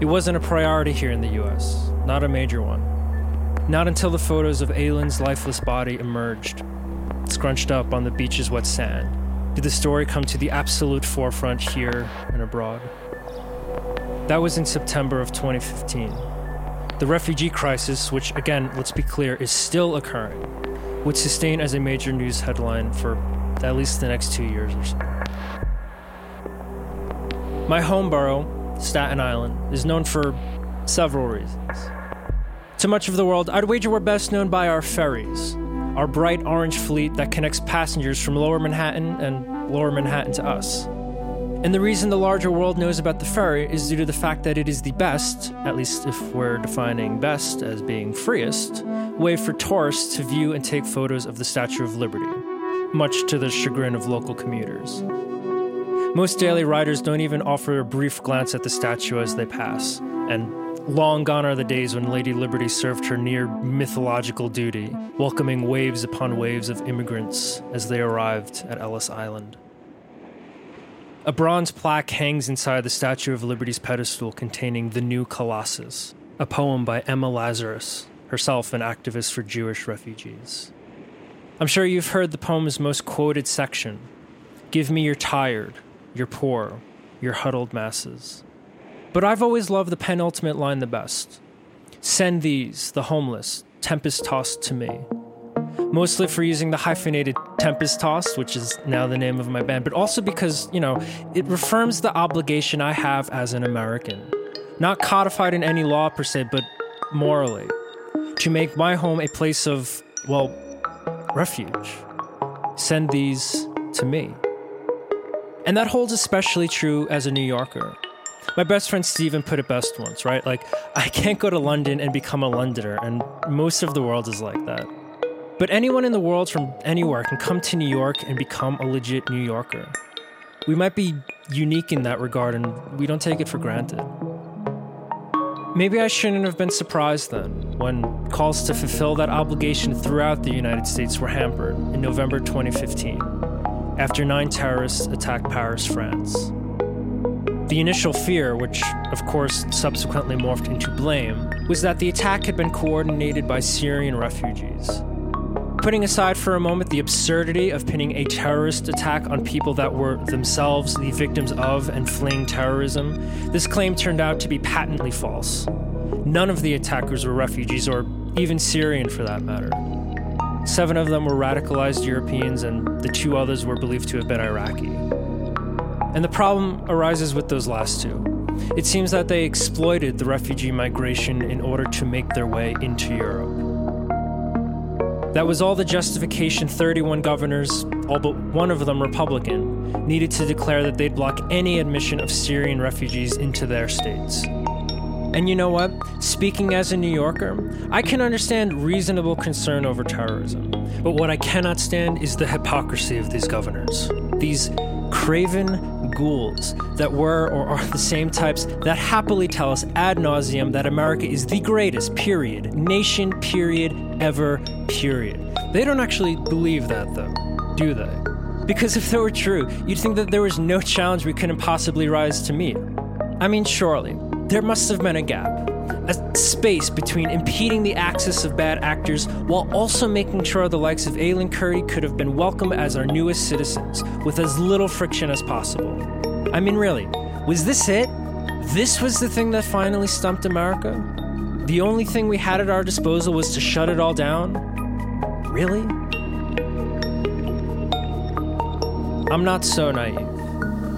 It wasn't a priority here in the U.S., not a major one. Not until the photos of Aylan's lifeless body emerged, scrunched up on the beach's wet sand, did the story come to the absolute forefront here and abroad. That was in September of 2015. The refugee crisis, which again, let's be clear, is still occurring, would sustain as a major news headline for at least the next 2 years or so. My home borough, Staten Island, is known for several reasons. To much of the world, I'd wager we're best known by our ferries, our bright orange fleet that connects passengers from Lower Manhattan and Lower Manhattan to us. And the reason the larger world knows about the ferry is due to the fact that it is the best, at least if we're defining best as being freest, way for tourists to view and take photos of the Statue of Liberty, much to the chagrin of local commuters. Most daily riders don't even offer a brief glance at the statue as they pass, and long gone are the days when Lady Liberty served her near mythological duty, welcoming waves upon waves of immigrants as they arrived at Ellis Island. A bronze plaque hangs inside the Statue of Liberty's pedestal containing The New Colossus, a poem by Emma Lazarus, herself an activist for Jewish refugees. I'm sure you've heard the poem's most quoted section, "Give me your tired, your poor, your huddled masses." But I've always loved the penultimate line the best, "Send these, the homeless, tempest-tossed to me." Mostly for using the hyphenated Tempest Tossed, which is now the name of my band, but also because, it reaffirms the obligation I have as an American. Not codified in any law per se, but morally. To make my home a place of, refuge. Send these to me. And that holds especially true as a New Yorker. My best friend Steven put it best once, right? I can't go to London and become a Londoner, and most of the world is like that. But anyone in the world from anywhere can come to New York and become a legit New Yorker. We might be unique in that regard, and we don't take it for granted. Maybe I shouldn't have been surprised then, when calls to fulfill that obligation throughout the United States were hampered in November 2015, after 9 terrorists attacked Paris, France. The initial fear, which of course subsequently morphed into blame, was that the attack had been coordinated by Syrian refugees. Putting aside for a moment the absurdity of pinning a terrorist attack on people that were themselves the victims of and fleeing terrorism, this claim turned out to be patently false. None of the attackers were refugees, or even Syrian for that matter. 7 of them were radicalized Europeans, and the 2 others were believed to have been Iraqi. And the problem arises with those last 2. It seems that they exploited the refugee migration in order to make their way into Europe. That was all the justification 31 governors, all but one of them Republican, needed to declare that they'd block any admission of Syrian refugees into their states. And you know what? Speaking as a New Yorker, I can understand reasonable concern over terrorism. But what I cannot stand is the hypocrisy of these governors. These craven ghouls that were or are the same types that happily tell us ad nauseum that America is the greatest, period, nation, period, ever, period. They don't actually believe that, though, do they? Because if that were true, you'd think that there was no challenge we couldn't possibly rise to meet. I mean, surely, there must have been a gap, a space between impeding the access of bad actors while also making sure the likes of Aylin Curry could have been welcomed as our newest citizens with as little friction as possible. I mean, really, was this it? This was the thing that finally stumped America? The only thing we had at our disposal was to shut it all down? Really? I'm not so naive.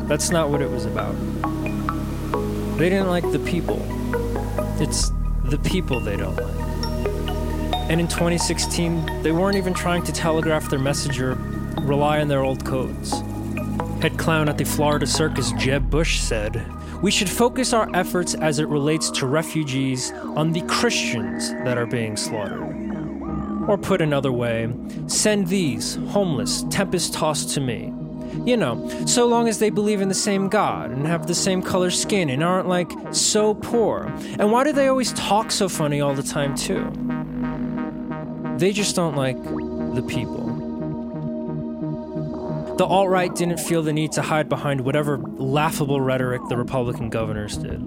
That's not what it was about. They didn't like the people. It's the people they don't like. And in 2016, they weren't even trying to telegraph their message or rely on their old codes. Head clown at the Florida circus, Jeb Bush, said, "We should focus our efforts as it relates to refugees on the Christians that are being slaughtered." Or put another way, send these, homeless, tempest-tossed to me. So long as they believe in the same God and have the same color skin and aren't, so poor. And why do they always talk so funny all the time, too? They just don't like the people. The alt-right didn't feel the need to hide behind whatever laughable rhetoric the Republican governors did.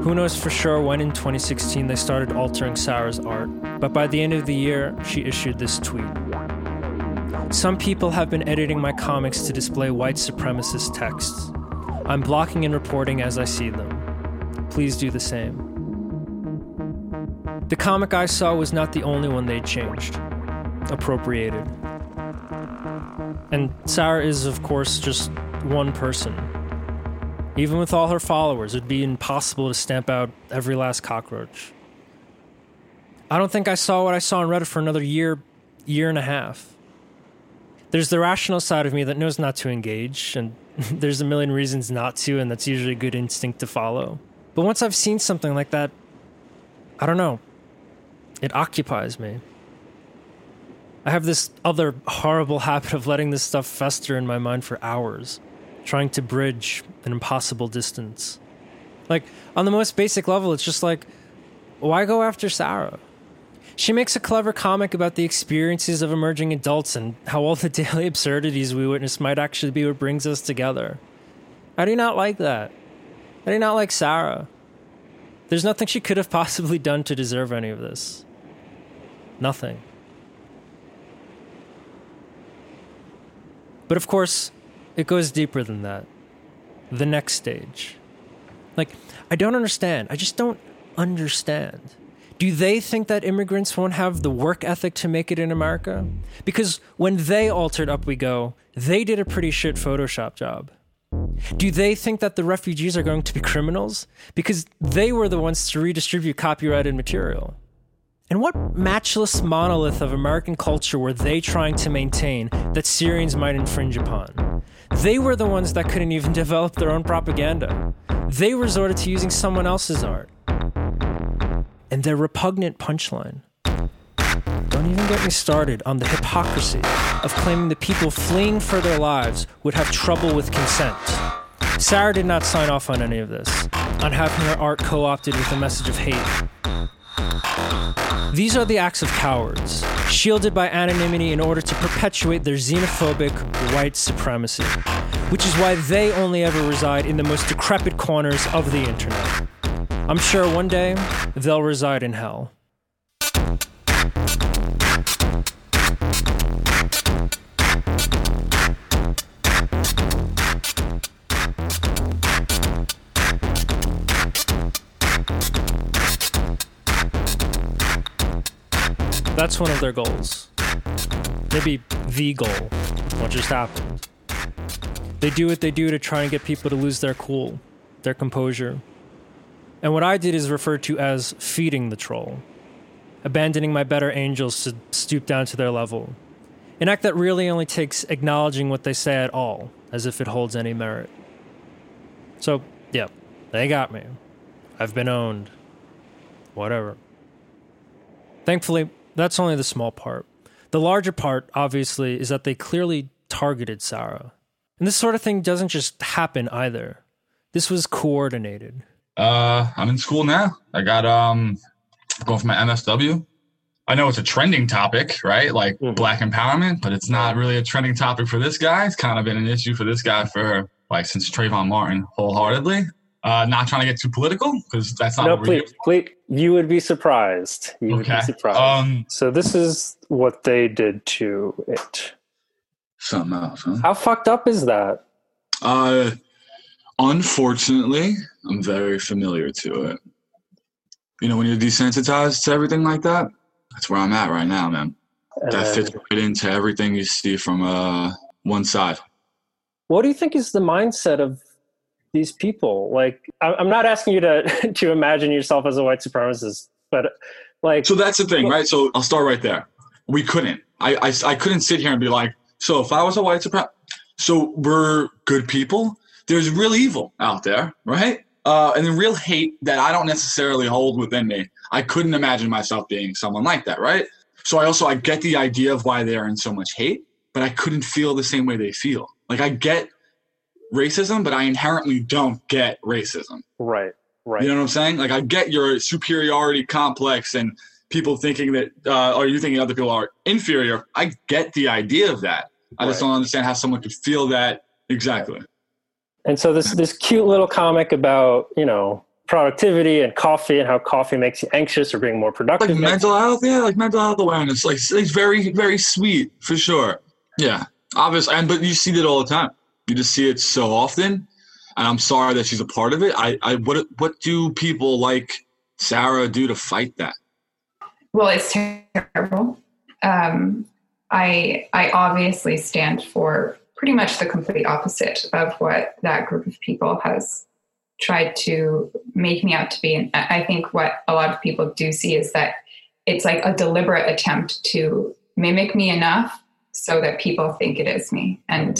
Who knows for sure when in 2016 they started altering Sarah's art, but by the end of the year, she issued this tweet. "Some people have been editing my comics to display white supremacist texts. I'm blocking and reporting as I see them. Please do the same." The comic I saw was not the only one they changed, appropriated. And Sarah is, of course, just one person. Even with all her followers, it'd be impossible to stamp out every last cockroach. I don't think I saw what I saw on Reddit for another year and a half. There's the rational side of me that knows not to engage, and there's a million reasons not to, and that's usually a good instinct to follow. But once I've seen something like that, I don't know. It occupies me. I have this other horrible habit of letting this stuff fester in my mind for hours, trying to bridge an impossible distance. Like, on the most basic level, it's just like, why go after Sarah? She makes a clever comic about the experiences of emerging adults and how all the daily absurdities we witness might actually be what brings us together. I do not like that. I do not like Sarah. There's nothing she could have possibly done to deserve any of this. Nothing. But of course, it goes deeper than that. The next stage. Like, I don't understand. I just don't understand. Do they think that immigrants won't have the work ethic to make it in America? Because when they altered Up We Go, they did a pretty shit Photoshop job. Do they think that the refugees are going to be criminals? Because they were the ones to redistribute copyrighted material. And what matchless monolith of American culture were they trying to maintain that Syrians might infringe upon? They were the ones that couldn't even develop their own propaganda. They resorted to using someone else's art. And their repugnant punchline. Don't even get me started on the hypocrisy of claiming the people fleeing for their lives would have trouble with consent. Sarah did not sign off on any of this, on having her art co-opted with a message of hate. These are the acts of cowards, shielded by anonymity in order to perpetuate their xenophobic white supremacy, which is why they only ever reside in the most decrepit corners of the internet. I'm sure one day, they'll reside in hell. That's one of their goals. Maybe the goal. What just happened? They do what they do to try and get people to lose their cool, their composure. And what I did is referred to as feeding the troll, abandoning my better angels to stoop down to their level, an act that really only takes acknowledging what they say at all, as if it holds any merit. So, yeah, they got me. I've been owned. Whatever. Thankfully, that's only the small part. The larger part, obviously, is that they clearly targeted Sarah. And this sort of thing doesn't just happen either. This was coordinated. I'm in school now. I got, going for my MSW. I know it's a trending topic, right? Like Black empowerment, but it's not really a trending topic for this guy. It's kind of been an issue for this guy for like since Trayvon Martin, wholeheartedly. Not trying to get too political because that's not what we're doing. Please, you would be surprised. You would be surprised. So this is what they did to it. Something else, huh? How fucked up is that? Unfortunately, I'm very familiar to it. You know, when you're desensitized to everything like that, that's where I'm at right now, man. That fits right into everything you see from one side. What do you think is the mindset of these people? Like, I'm not asking you to imagine yourself as a white supremacist, but like... So that's the thing, right? So I'll start right there. We couldn't. I couldn't sit here and be like, so if I was a white supremacist... So we're good people... There's real evil out there, right? And then real hate that I don't necessarily hold within me. I couldn't imagine myself being someone like that, right? So I get the idea of why they're in so much hate, but I couldn't feel the same way they feel. Like, I get racism, but I inherently don't get racism. Right. You know what I'm saying? Like, I get your superiority complex and people thinking that, or you thinking other people are inferior. I get the idea of that. I just don't understand how someone could feel that exactly. Right. And so this cute little comic about, you know, productivity and coffee and how coffee makes you anxious or being more productive. Like mental health, yeah, like mental health awareness. Like, it's very, very sweet, for sure. Yeah, obviously. But you see that all the time. You just see it so often. And I'm sorry that she's a part of it. What do people like Sarah do to fight that? Well, it's terrible. I obviously stand for pretty much the complete opposite of what that group of people has tried to make me out to be. And I think what a lot of people do see is that it's like a deliberate attempt to mimic me enough so that people think it is me. And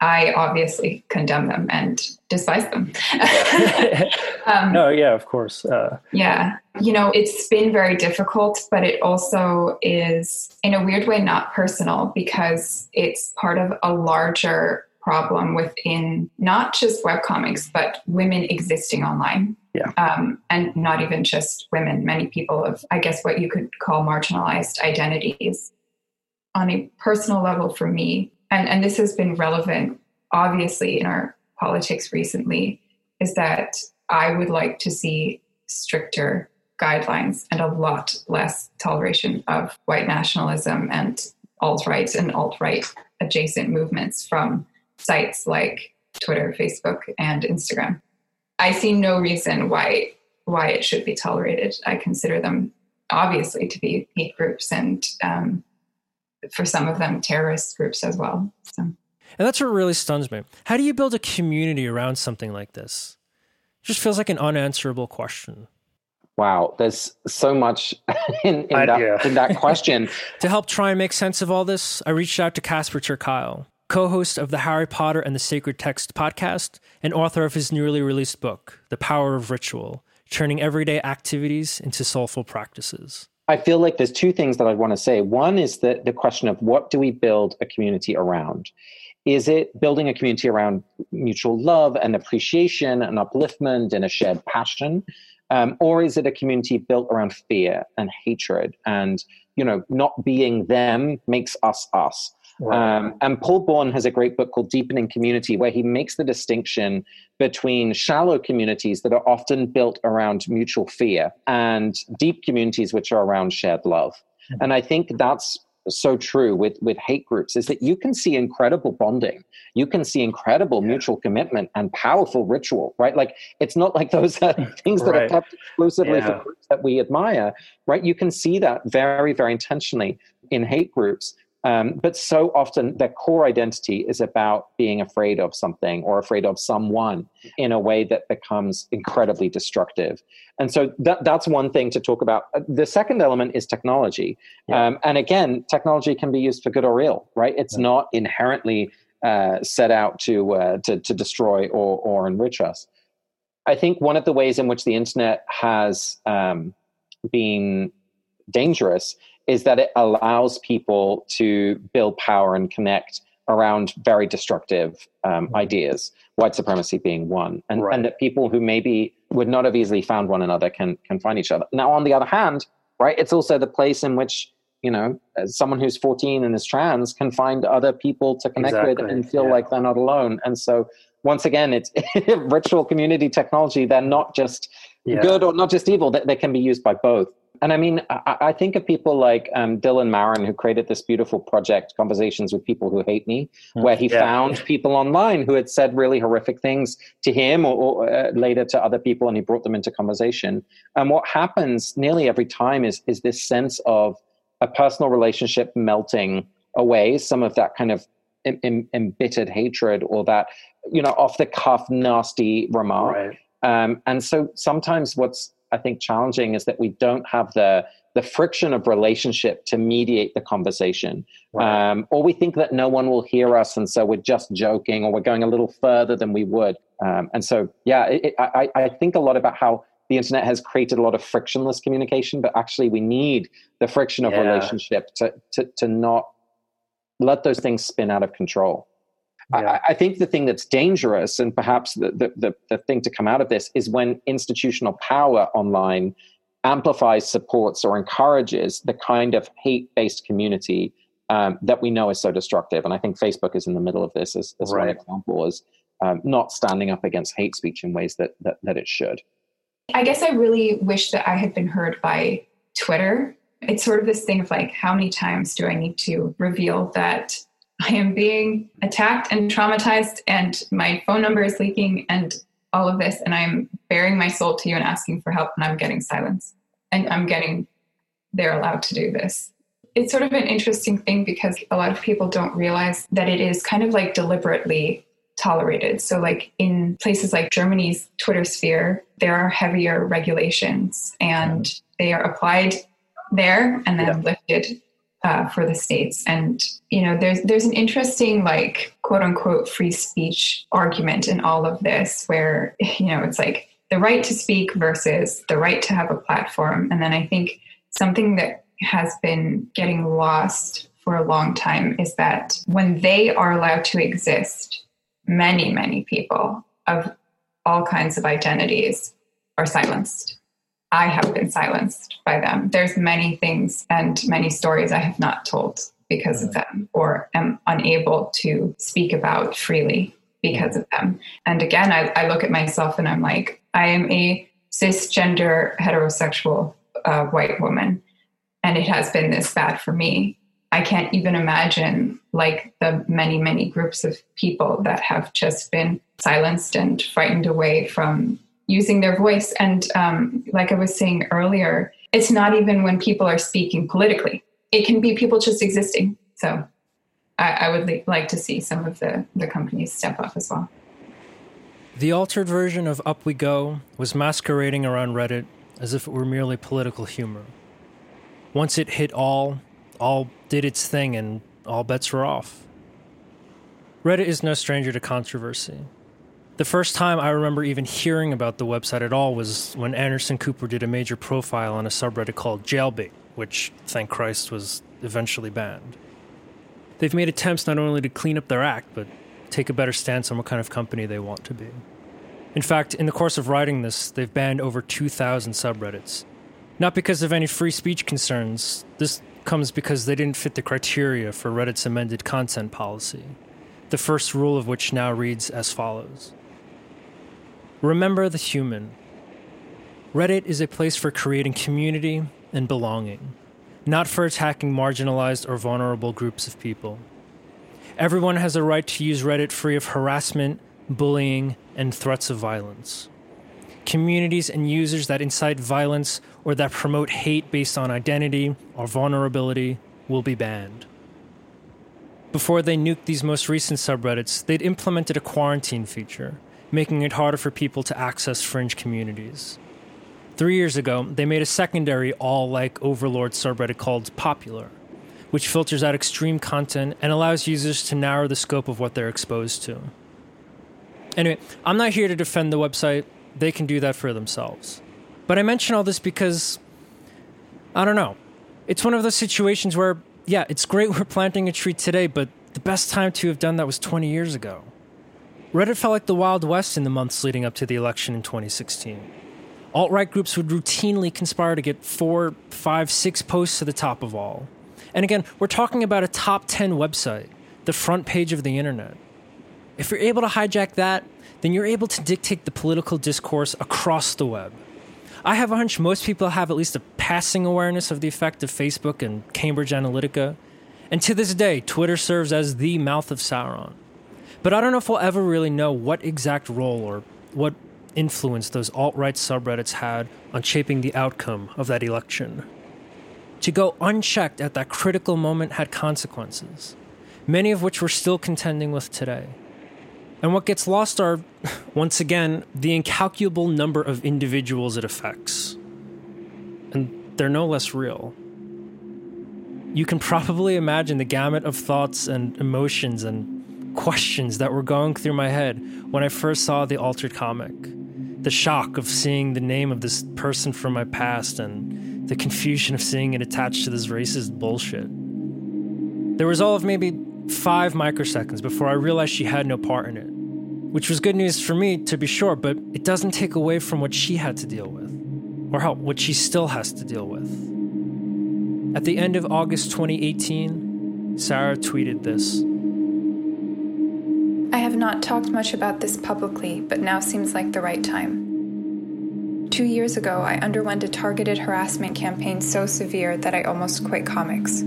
I obviously condemn them and despise them. Yeah, of course. Yeah. You know, it's been very difficult, but it also is in a weird way not personal, because it's part of a larger problem within not just webcomics, but women existing online. Yeah. And not even just women, many people of, I guess, what you could call marginalized identities. On a personal level for me, and this has been relevant, obviously, in our politics recently, is that I would like to see stricter guidelines and a lot less toleration of white nationalism and alt-right and alt-right adjacent movements from sites like Twitter, Facebook, and Instagram. I see no reason why it should be tolerated. I consider them, obviously, to be hate groups and for some of them, terrorist groups as well. So. And that's what really stuns me. How do you build a community around something like this? It just feels like an unanswerable question. Wow, there's so much in that question. To help try and make sense of all this, I reached out to Casper Ter Kuile, co-host of the Harry Potter and the Sacred Text podcast and author of his newly released book, The Power of Ritual, turning everyday activities into soulful practices. I feel like there's two things that I want to say. One is the question of what do we build a community around? Is it building a community around mutual love and appreciation and upliftment and a shared passion? Or is it a community built around fear and hatred and, you know, not being them makes us us? Right. And Paul Bourne has a great book called Deepening Community, where he makes the distinction between shallow communities that are often built around mutual fear and deep communities which are around shared love. Mm-hmm. And I think that's so true with hate groups, is that you can see incredible bonding. You can see incredible mutual commitment and powerful ritual, right? Like, it's not like those things that are kept exclusively for groups that we admire, right? You can see that very, very intentionally in hate groups. But so often their core identity is about being afraid of something or afraid of someone in a way that becomes incredibly destructive. And so that's one thing to talk about. The second element is technology. Yeah. And again, technology can be used for good or ill, right? It's not inherently set out to destroy or enrich us. I think one of the ways in which the internet has been dangerous is that it allows people to build power and connect around very destructive ideas, white supremacy being one, and that people who maybe would not have easily found one another can find each other. Now, on the other hand, right, it's also the place in which, you know, someone who's 14 and is trans can find other people to connect with and feel like they're not alone. And so, once again, it's ritual, community, technology. They're not just good or not just evil. They can be used by both. And I mean, I think of people like Dylan Marin, who created this beautiful project, Conversations with People Who Hate Me, where he found people online who had said really horrific things to him or later to other people, and he brought them into conversation. And what happens nearly every time is this sense of a personal relationship melting away, some of that kind of embittered hatred or that, you know, off-the-cuff, nasty remark. Right. And so sometimes what's, I think, challenging is that we don't have the friction of relationship to mediate the conversation. Right. Or we think that no one will hear us, and so we're just joking, or we're going a little further than we would. And so, I think a lot about how the internet has created a lot of frictionless communication, but actually we need the friction of relationship to not let those things spin out of control. Yeah. I think the thing that's dangerous, and perhaps the thing to come out of this, is when institutional power online amplifies, supports, or encourages the kind of hate-based community that we know is so destructive. And I think Facebook is in the middle of this as one example, is not standing up against hate speech in ways that it should. I guess I really wish that I had been heard by Twitter. It's sort of this thing of like, how many times do I need to reveal that I am being attacked and traumatized and my phone number is leaking and all of this, and I'm bearing my soul to you and asking for help, and I'm getting silence, and I'm getting, they're allowed to do this. it's sort of an interesting thing because a lot of people don't realize that it is kind of like deliberately tolerated. So like in places like Germany's Twitter sphere, there are heavier regulations and they are applied there and then lifted for the States. And, you know, there's an interesting, like, quote unquote, free speech argument in all of this where, you know, it's like the right to speak versus the right to have a platform. And then I think something that has been getting lost for a long time is that when they are allowed to exist, many, many people of all kinds of identities are silenced. I have been silenced by them. There's many things and many stories I have not told because of them or am unable to speak about freely because of them. And again, I look at myself and I'm like, I am a cisgender, heterosexual white woman, and it has been this bad for me. I can't even imagine like the many, many groups of people that have just been silenced and frightened away from using their voice. And like I was saying earlier, it's not even when people are speaking politically. It can be people just existing. So I would like to see some of the companies step up as well. The altered version of Up We Go was masquerading around Reddit as if it were merely political humor. Once it hit all did its thing and all bets were off. Reddit is no stranger to controversy. The first time I remember even hearing about the website at all was when Anderson Cooper did a major profile on a subreddit called Jailbait, which, thank Christ, was eventually banned. They've made attempts not only to clean up their act, but take a better stance on what kind of company they want to be. In fact, in the course of writing this, they've banned over 2,000 subreddits. Not because of any free speech concerns, this comes because they didn't fit the criteria for Reddit's amended content policy, the first rule of which now reads as follows. Remember the human. Reddit is a place for creating community and belonging, not for attacking marginalized or vulnerable groups of people. Everyone has a right to use Reddit free of harassment, bullying, and threats of violence. Communities and users that incite violence or that promote hate based on identity or vulnerability will be banned. Before they nuked these most recent subreddits, they'd implemented a quarantine feature, making it harder for people to access fringe communities. 3 years ago, they made a secondary all-like overlord subreddit called Popular, which filters out extreme content and allows users to narrow the scope of what they're exposed to. Anyway, I'm not here to defend the website. They can do that for themselves. But I mention all this because, I don't know, it's one of those situations where, yeah, it's great we're planting a tree today, but the best time to have done that was 20 years ago. Reddit felt like the Wild West in the months leading up to the election in 2016. Alt-right groups would routinely conspire to get 4, 5, 6 posts to the top of all. And again, we're talking about a top 10 website, the front page of the internet. If you're able to hijack that, then you're able to dictate the political discourse across the web. I have a hunch most people have at least a passing awareness of the effect of Facebook and Cambridge Analytica. And to this day, Twitter serves as the mouth of Sauron. But I don't know if we'll ever really know what exact role or what influence those alt-right subreddits had on shaping the outcome of that election. To go unchecked at that critical moment had consequences, many of which we're still contending with today. And what gets lost are, once again, the incalculable number of individuals it affects. And they're no less real. You can probably imagine the gamut of thoughts and emotions and questions that were going through my head when I first saw the altered comic. The shock of seeing the name of this person from my past and the confusion of seeing it attached to this racist bullshit. There was all of maybe 5 microseconds before I realized she had no part in it, which was good news for me, to be sure, but it doesn't take away from what she had to deal with, or what she still has to deal with. At the end of August 2018, Sarah tweeted this. I have not talked much about this publicly, but now seems like the right time. 2 years ago, I underwent a targeted harassment campaign so severe that I almost quit comics.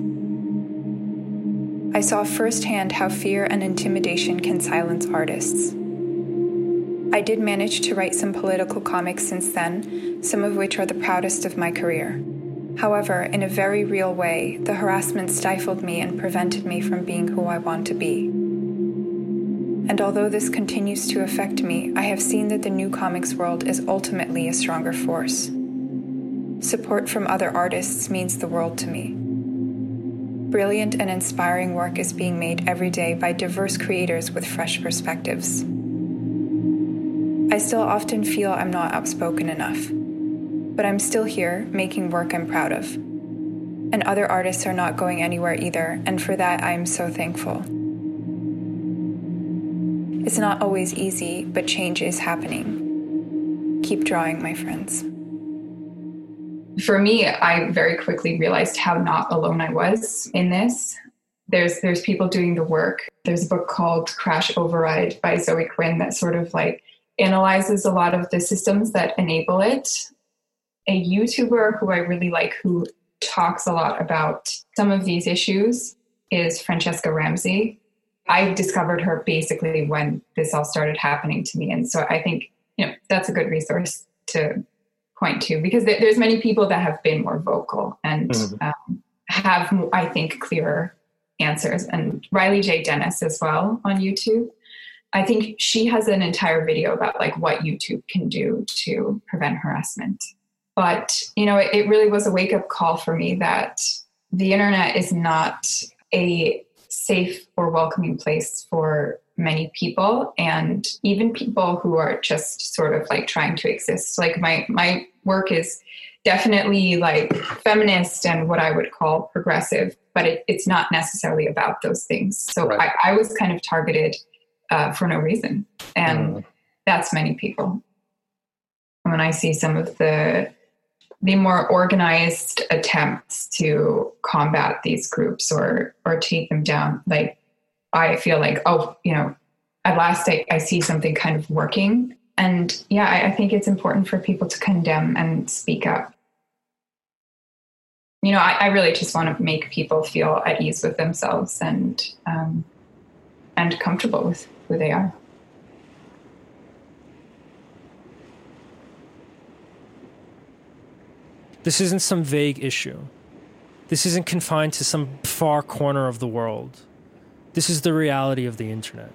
I saw firsthand how fear and intimidation can silence artists. I did manage to write some political comics since then, some of which are the proudest of my career. However, in a very real way, the harassment stifled me and prevented me from being who I want to be. And although this continues to affect me, I have seen that the new comics world is ultimately a stronger force. Support from other artists means the world to me. Brilliant and inspiring work is being made every day by diverse creators with fresh perspectives. I still often feel I'm not outspoken enough, but I'm still here making work I'm proud of. And other artists are not going anywhere either, and for that I am so thankful. It's not always easy, but change is happening. Keep drawing, my friends. For me, I very quickly realized how not alone I was in this. There's people doing the work. There's a book called Crash Override by Zoe Quinn that sort of like analyzes a lot of the systems that enable it. A YouTuber who I really like who talks a lot about some of these issues is Francesca Ramsey. I discovered her basically when this all started happening to me. And so I think, that's a good resource to point to, because there's many people that have been more vocal and have, I think, clearer answers. And Riley J. Dennis as well on YouTube. I think she has an entire video about like what YouTube can do to prevent harassment. But, it really was a wake up call for me that the internet is not a safe or welcoming place for many people, and even people who are just sort of like trying to exist. Like my work is definitely like feminist and what I would call progressive, but it's not necessarily about those things. So right. I was kind of targeted for no reason. And that's many people. When I see some of the more organized attempts to combat these groups or take them down, like I feel like, at last I see something kind of working. And yeah, I think it's important for people to condemn and speak up. I really just want to make people feel at ease with themselves and comfortable with who they are. This isn't some vague issue. This isn't confined to some far corner of the world. This is the reality of the internet.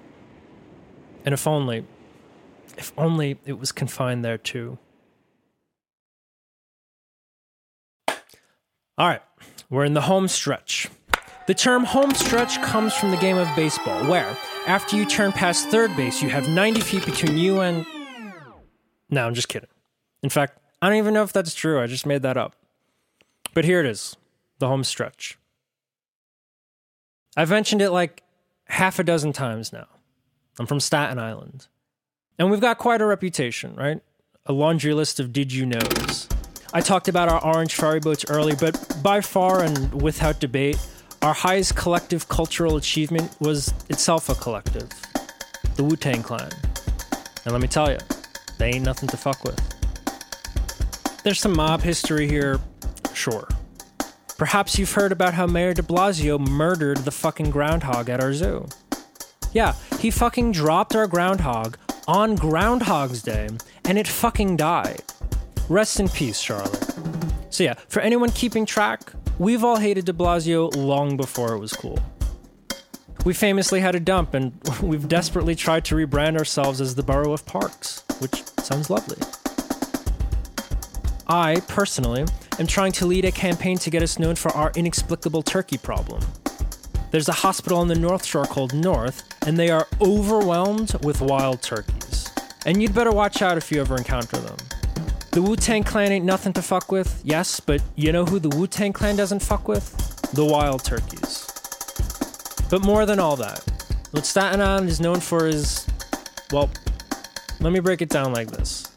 And if only it was confined there too. All right, we're in the home stretch. The term home stretch comes from the game of baseball, where after you turn past third base, you have 90 feet between you and... No, I'm just kidding. In fact, I don't even know if that's true. I just made that up. But here it is, the home stretch. I've mentioned it like half a dozen times now. I'm from Staten Island. And we've got quite a reputation, right? A laundry list of did you knows. I talked about our orange ferry boats early, but by far and without debate, our highest collective cultural achievement was itself a collective, the Wu-Tang Clan. And let me tell you, they ain't nothing to fuck with. There's some mob history here, sure. Perhaps you've heard about how Mayor de Blasio murdered the fucking groundhog at our zoo. Yeah, he fucking dropped our groundhog on Groundhog's Day, and it fucking died. Rest in peace, Charlotte. So yeah, for anyone keeping track, we've all hated de Blasio long before it was cool. We famously had a dump, and we've desperately tried to rebrand ourselves as the Borough of Parks, which sounds lovely. I, personally, am trying to lead a campaign to get us known for our inexplicable turkey problem. There's a hospital on the North Shore called North, and they are overwhelmed with wild turkeys. And you'd better watch out if you ever encounter them. The Wu-Tang Clan ain't nothing to fuck with, yes, but you know who the Wu-Tang Clan doesn't fuck with? The wild turkeys. But more than all that, what Staten Island is known for is... well, let me break it down like this.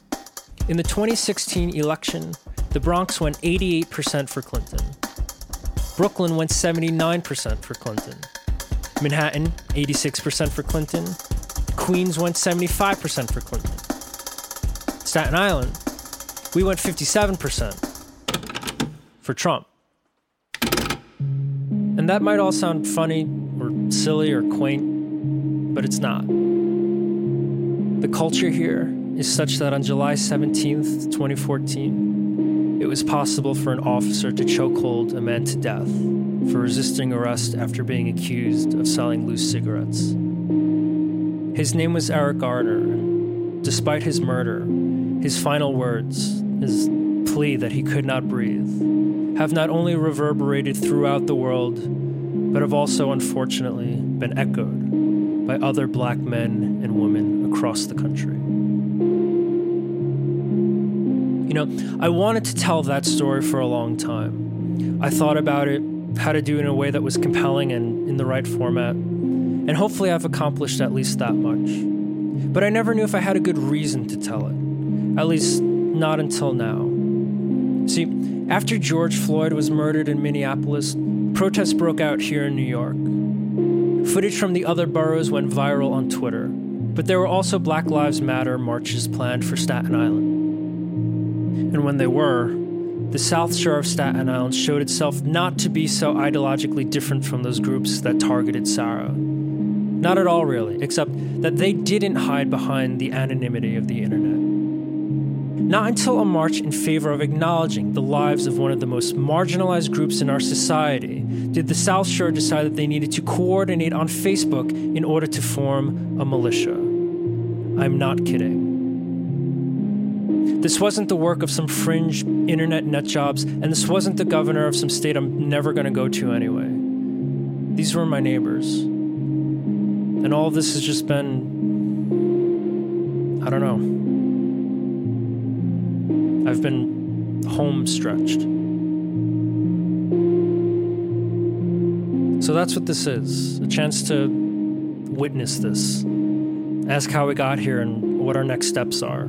In the 2016 election, the Bronx went 88% for Clinton. Brooklyn went 79% for Clinton. Manhattan, 86% for Clinton. Queens went 75% for Clinton. Staten Island, we went 57% for Trump. And that might all sound funny or silly or quaint, but it's not. The culture here is such that on July 17th, 2014, It was possible for an officer to chokehold a man to death for resisting arrest after being accused of selling loose cigarettes. His name was Eric Garner. Despite his murder, his final words, his plea that he could not breathe, have not only reverberated throughout the world, but have also, unfortunately, been echoed by other black men and women across the country. You know, I wanted to tell that story for a long time. I thought about it, how to do it in a way that was compelling and in the right format, and hopefully I've accomplished at least that much. But I never knew if I had a good reason to tell it, at least not until now. See, after George Floyd was murdered in Minneapolis, protests broke out here in New York. Footage from the other boroughs went viral on Twitter, but there were also Black Lives Matter marches planned for Staten Island. And when they were, the South Shore of Staten Island showed itself not to be so ideologically different from those groups that targeted Sarah. Not at all, really, except that they didn't hide behind the anonymity of the internet. Not until a march in favor of acknowledging the lives of one of the most marginalized groups in our society did the South Shore decide that they needed to coordinate on Facebook in order to form a militia. I'm not kidding. This wasn't the work of some fringe internet nutjobs, and this wasn't the governor of some state I'm never going to go to anyway. These were my neighbors. And all of this has just been, I don't know. I've been home-stretched. So that's what this is, a chance to witness this, ask how we got here and what our next steps are,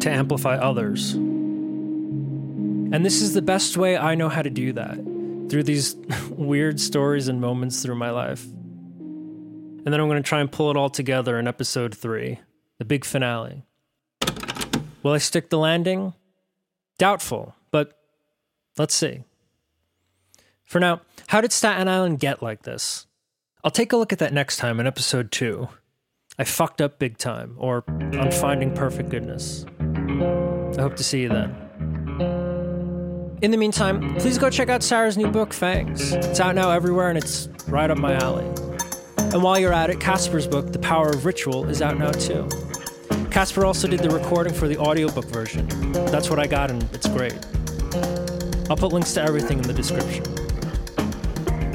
to amplify others. And this is the best way I know how to do that, through these weird stories and moments through my life. And then I'm going to try and pull it all together in episode 3, the big finale. Will I stick the landing? Doubtful, but let's see. For now, how did Staten Island get like this? I'll take a look at that next time in episode 2. I fucked up big time, or I'm finding perfect goodness. I hope to see you then. In the meantime, please go check out Sarah's new book, Fangs. It's out now everywhere, and it's right up my alley. And while you're at it, Casper's book, The Power of Ritual, is out now too. Casper also did the recording for the audiobook version. That's what I got, and it's great. I'll put links to everything in the description.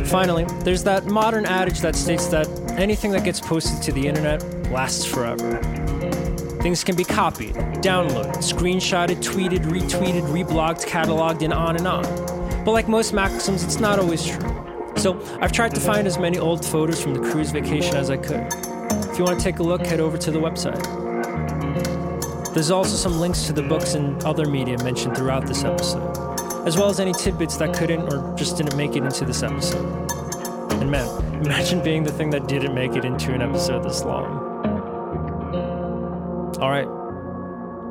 Finally, there's that modern adage that states that anything that gets posted to the internet lasts forever. Things can be copied, downloaded, screenshotted, tweeted, retweeted, reblogged, cataloged, and on and on. But like most maxims, it's not always true. So I've tried to find as many old photos from the cruise vacation as I could. If you want to take a look, head over to the website. There's also some links to the books and other media mentioned throughout this episode, as well as any tidbits that couldn't or just didn't make it into this episode. And man, imagine being the thing that didn't make it into an episode this long. All right,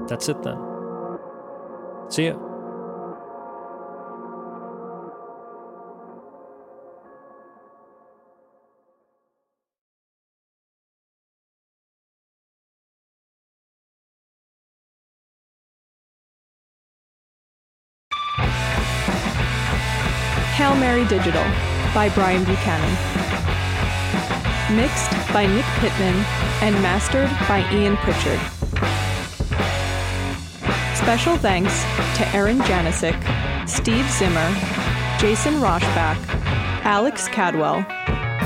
that's it then. See ya. Hail Mary Digital by Brian Buchanan. Mixed by Nick Pittman and mastered by Ian Pritchard. Special thanks to Aaron Janicek, Steve Zimmer, Jason Roshbach, Alex Cadwell,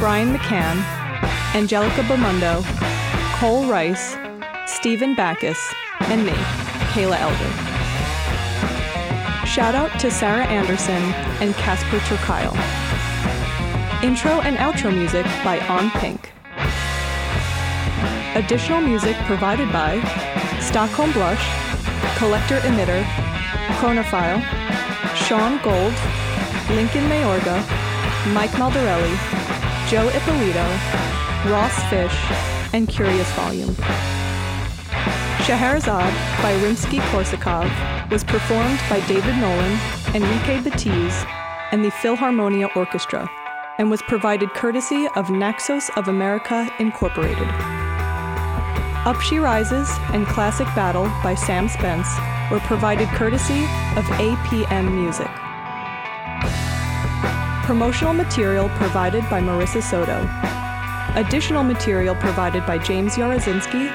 Brian McCann, Angelica Bomundo, Cole Rice, Stephen Backus, and me, Kayla Elder. Shout out to Sarah Anderson and Casper Turkile. Intro and outro music by On Pink. Additional music provided by Stockholm Blush, Collector Emitter, Chronophile, Sean Gold, Lincoln Mayorga, Mike Maldarelli, Joe Ippolito, Ross Fish, and Curious Volume. Scheherazade by Rimsky-Korsakov was performed by David Nolan, Enrique Batiz, and the Philharmonia Orchestra, and was provided courtesy of Naxos of America, Incorporated. Up She Rises and Classic Battle by Sam Spence were provided courtesy of APM Music. Promotional material provided by Marissa Soto. Additional material provided by James Yarosinski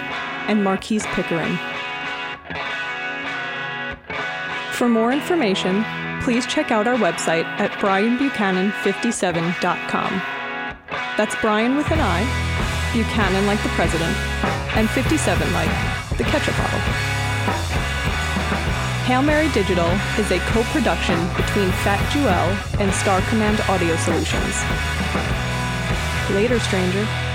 and Marquise Pickering. For more information, please check out our website at brianbuchanan57.com. That's Brian with an I, Buchanan like the president, and 57 like the ketchup bottle. Hail Mary Digital is a co-production between Fat Jewel and Star Command Audio Solutions. Later, stranger.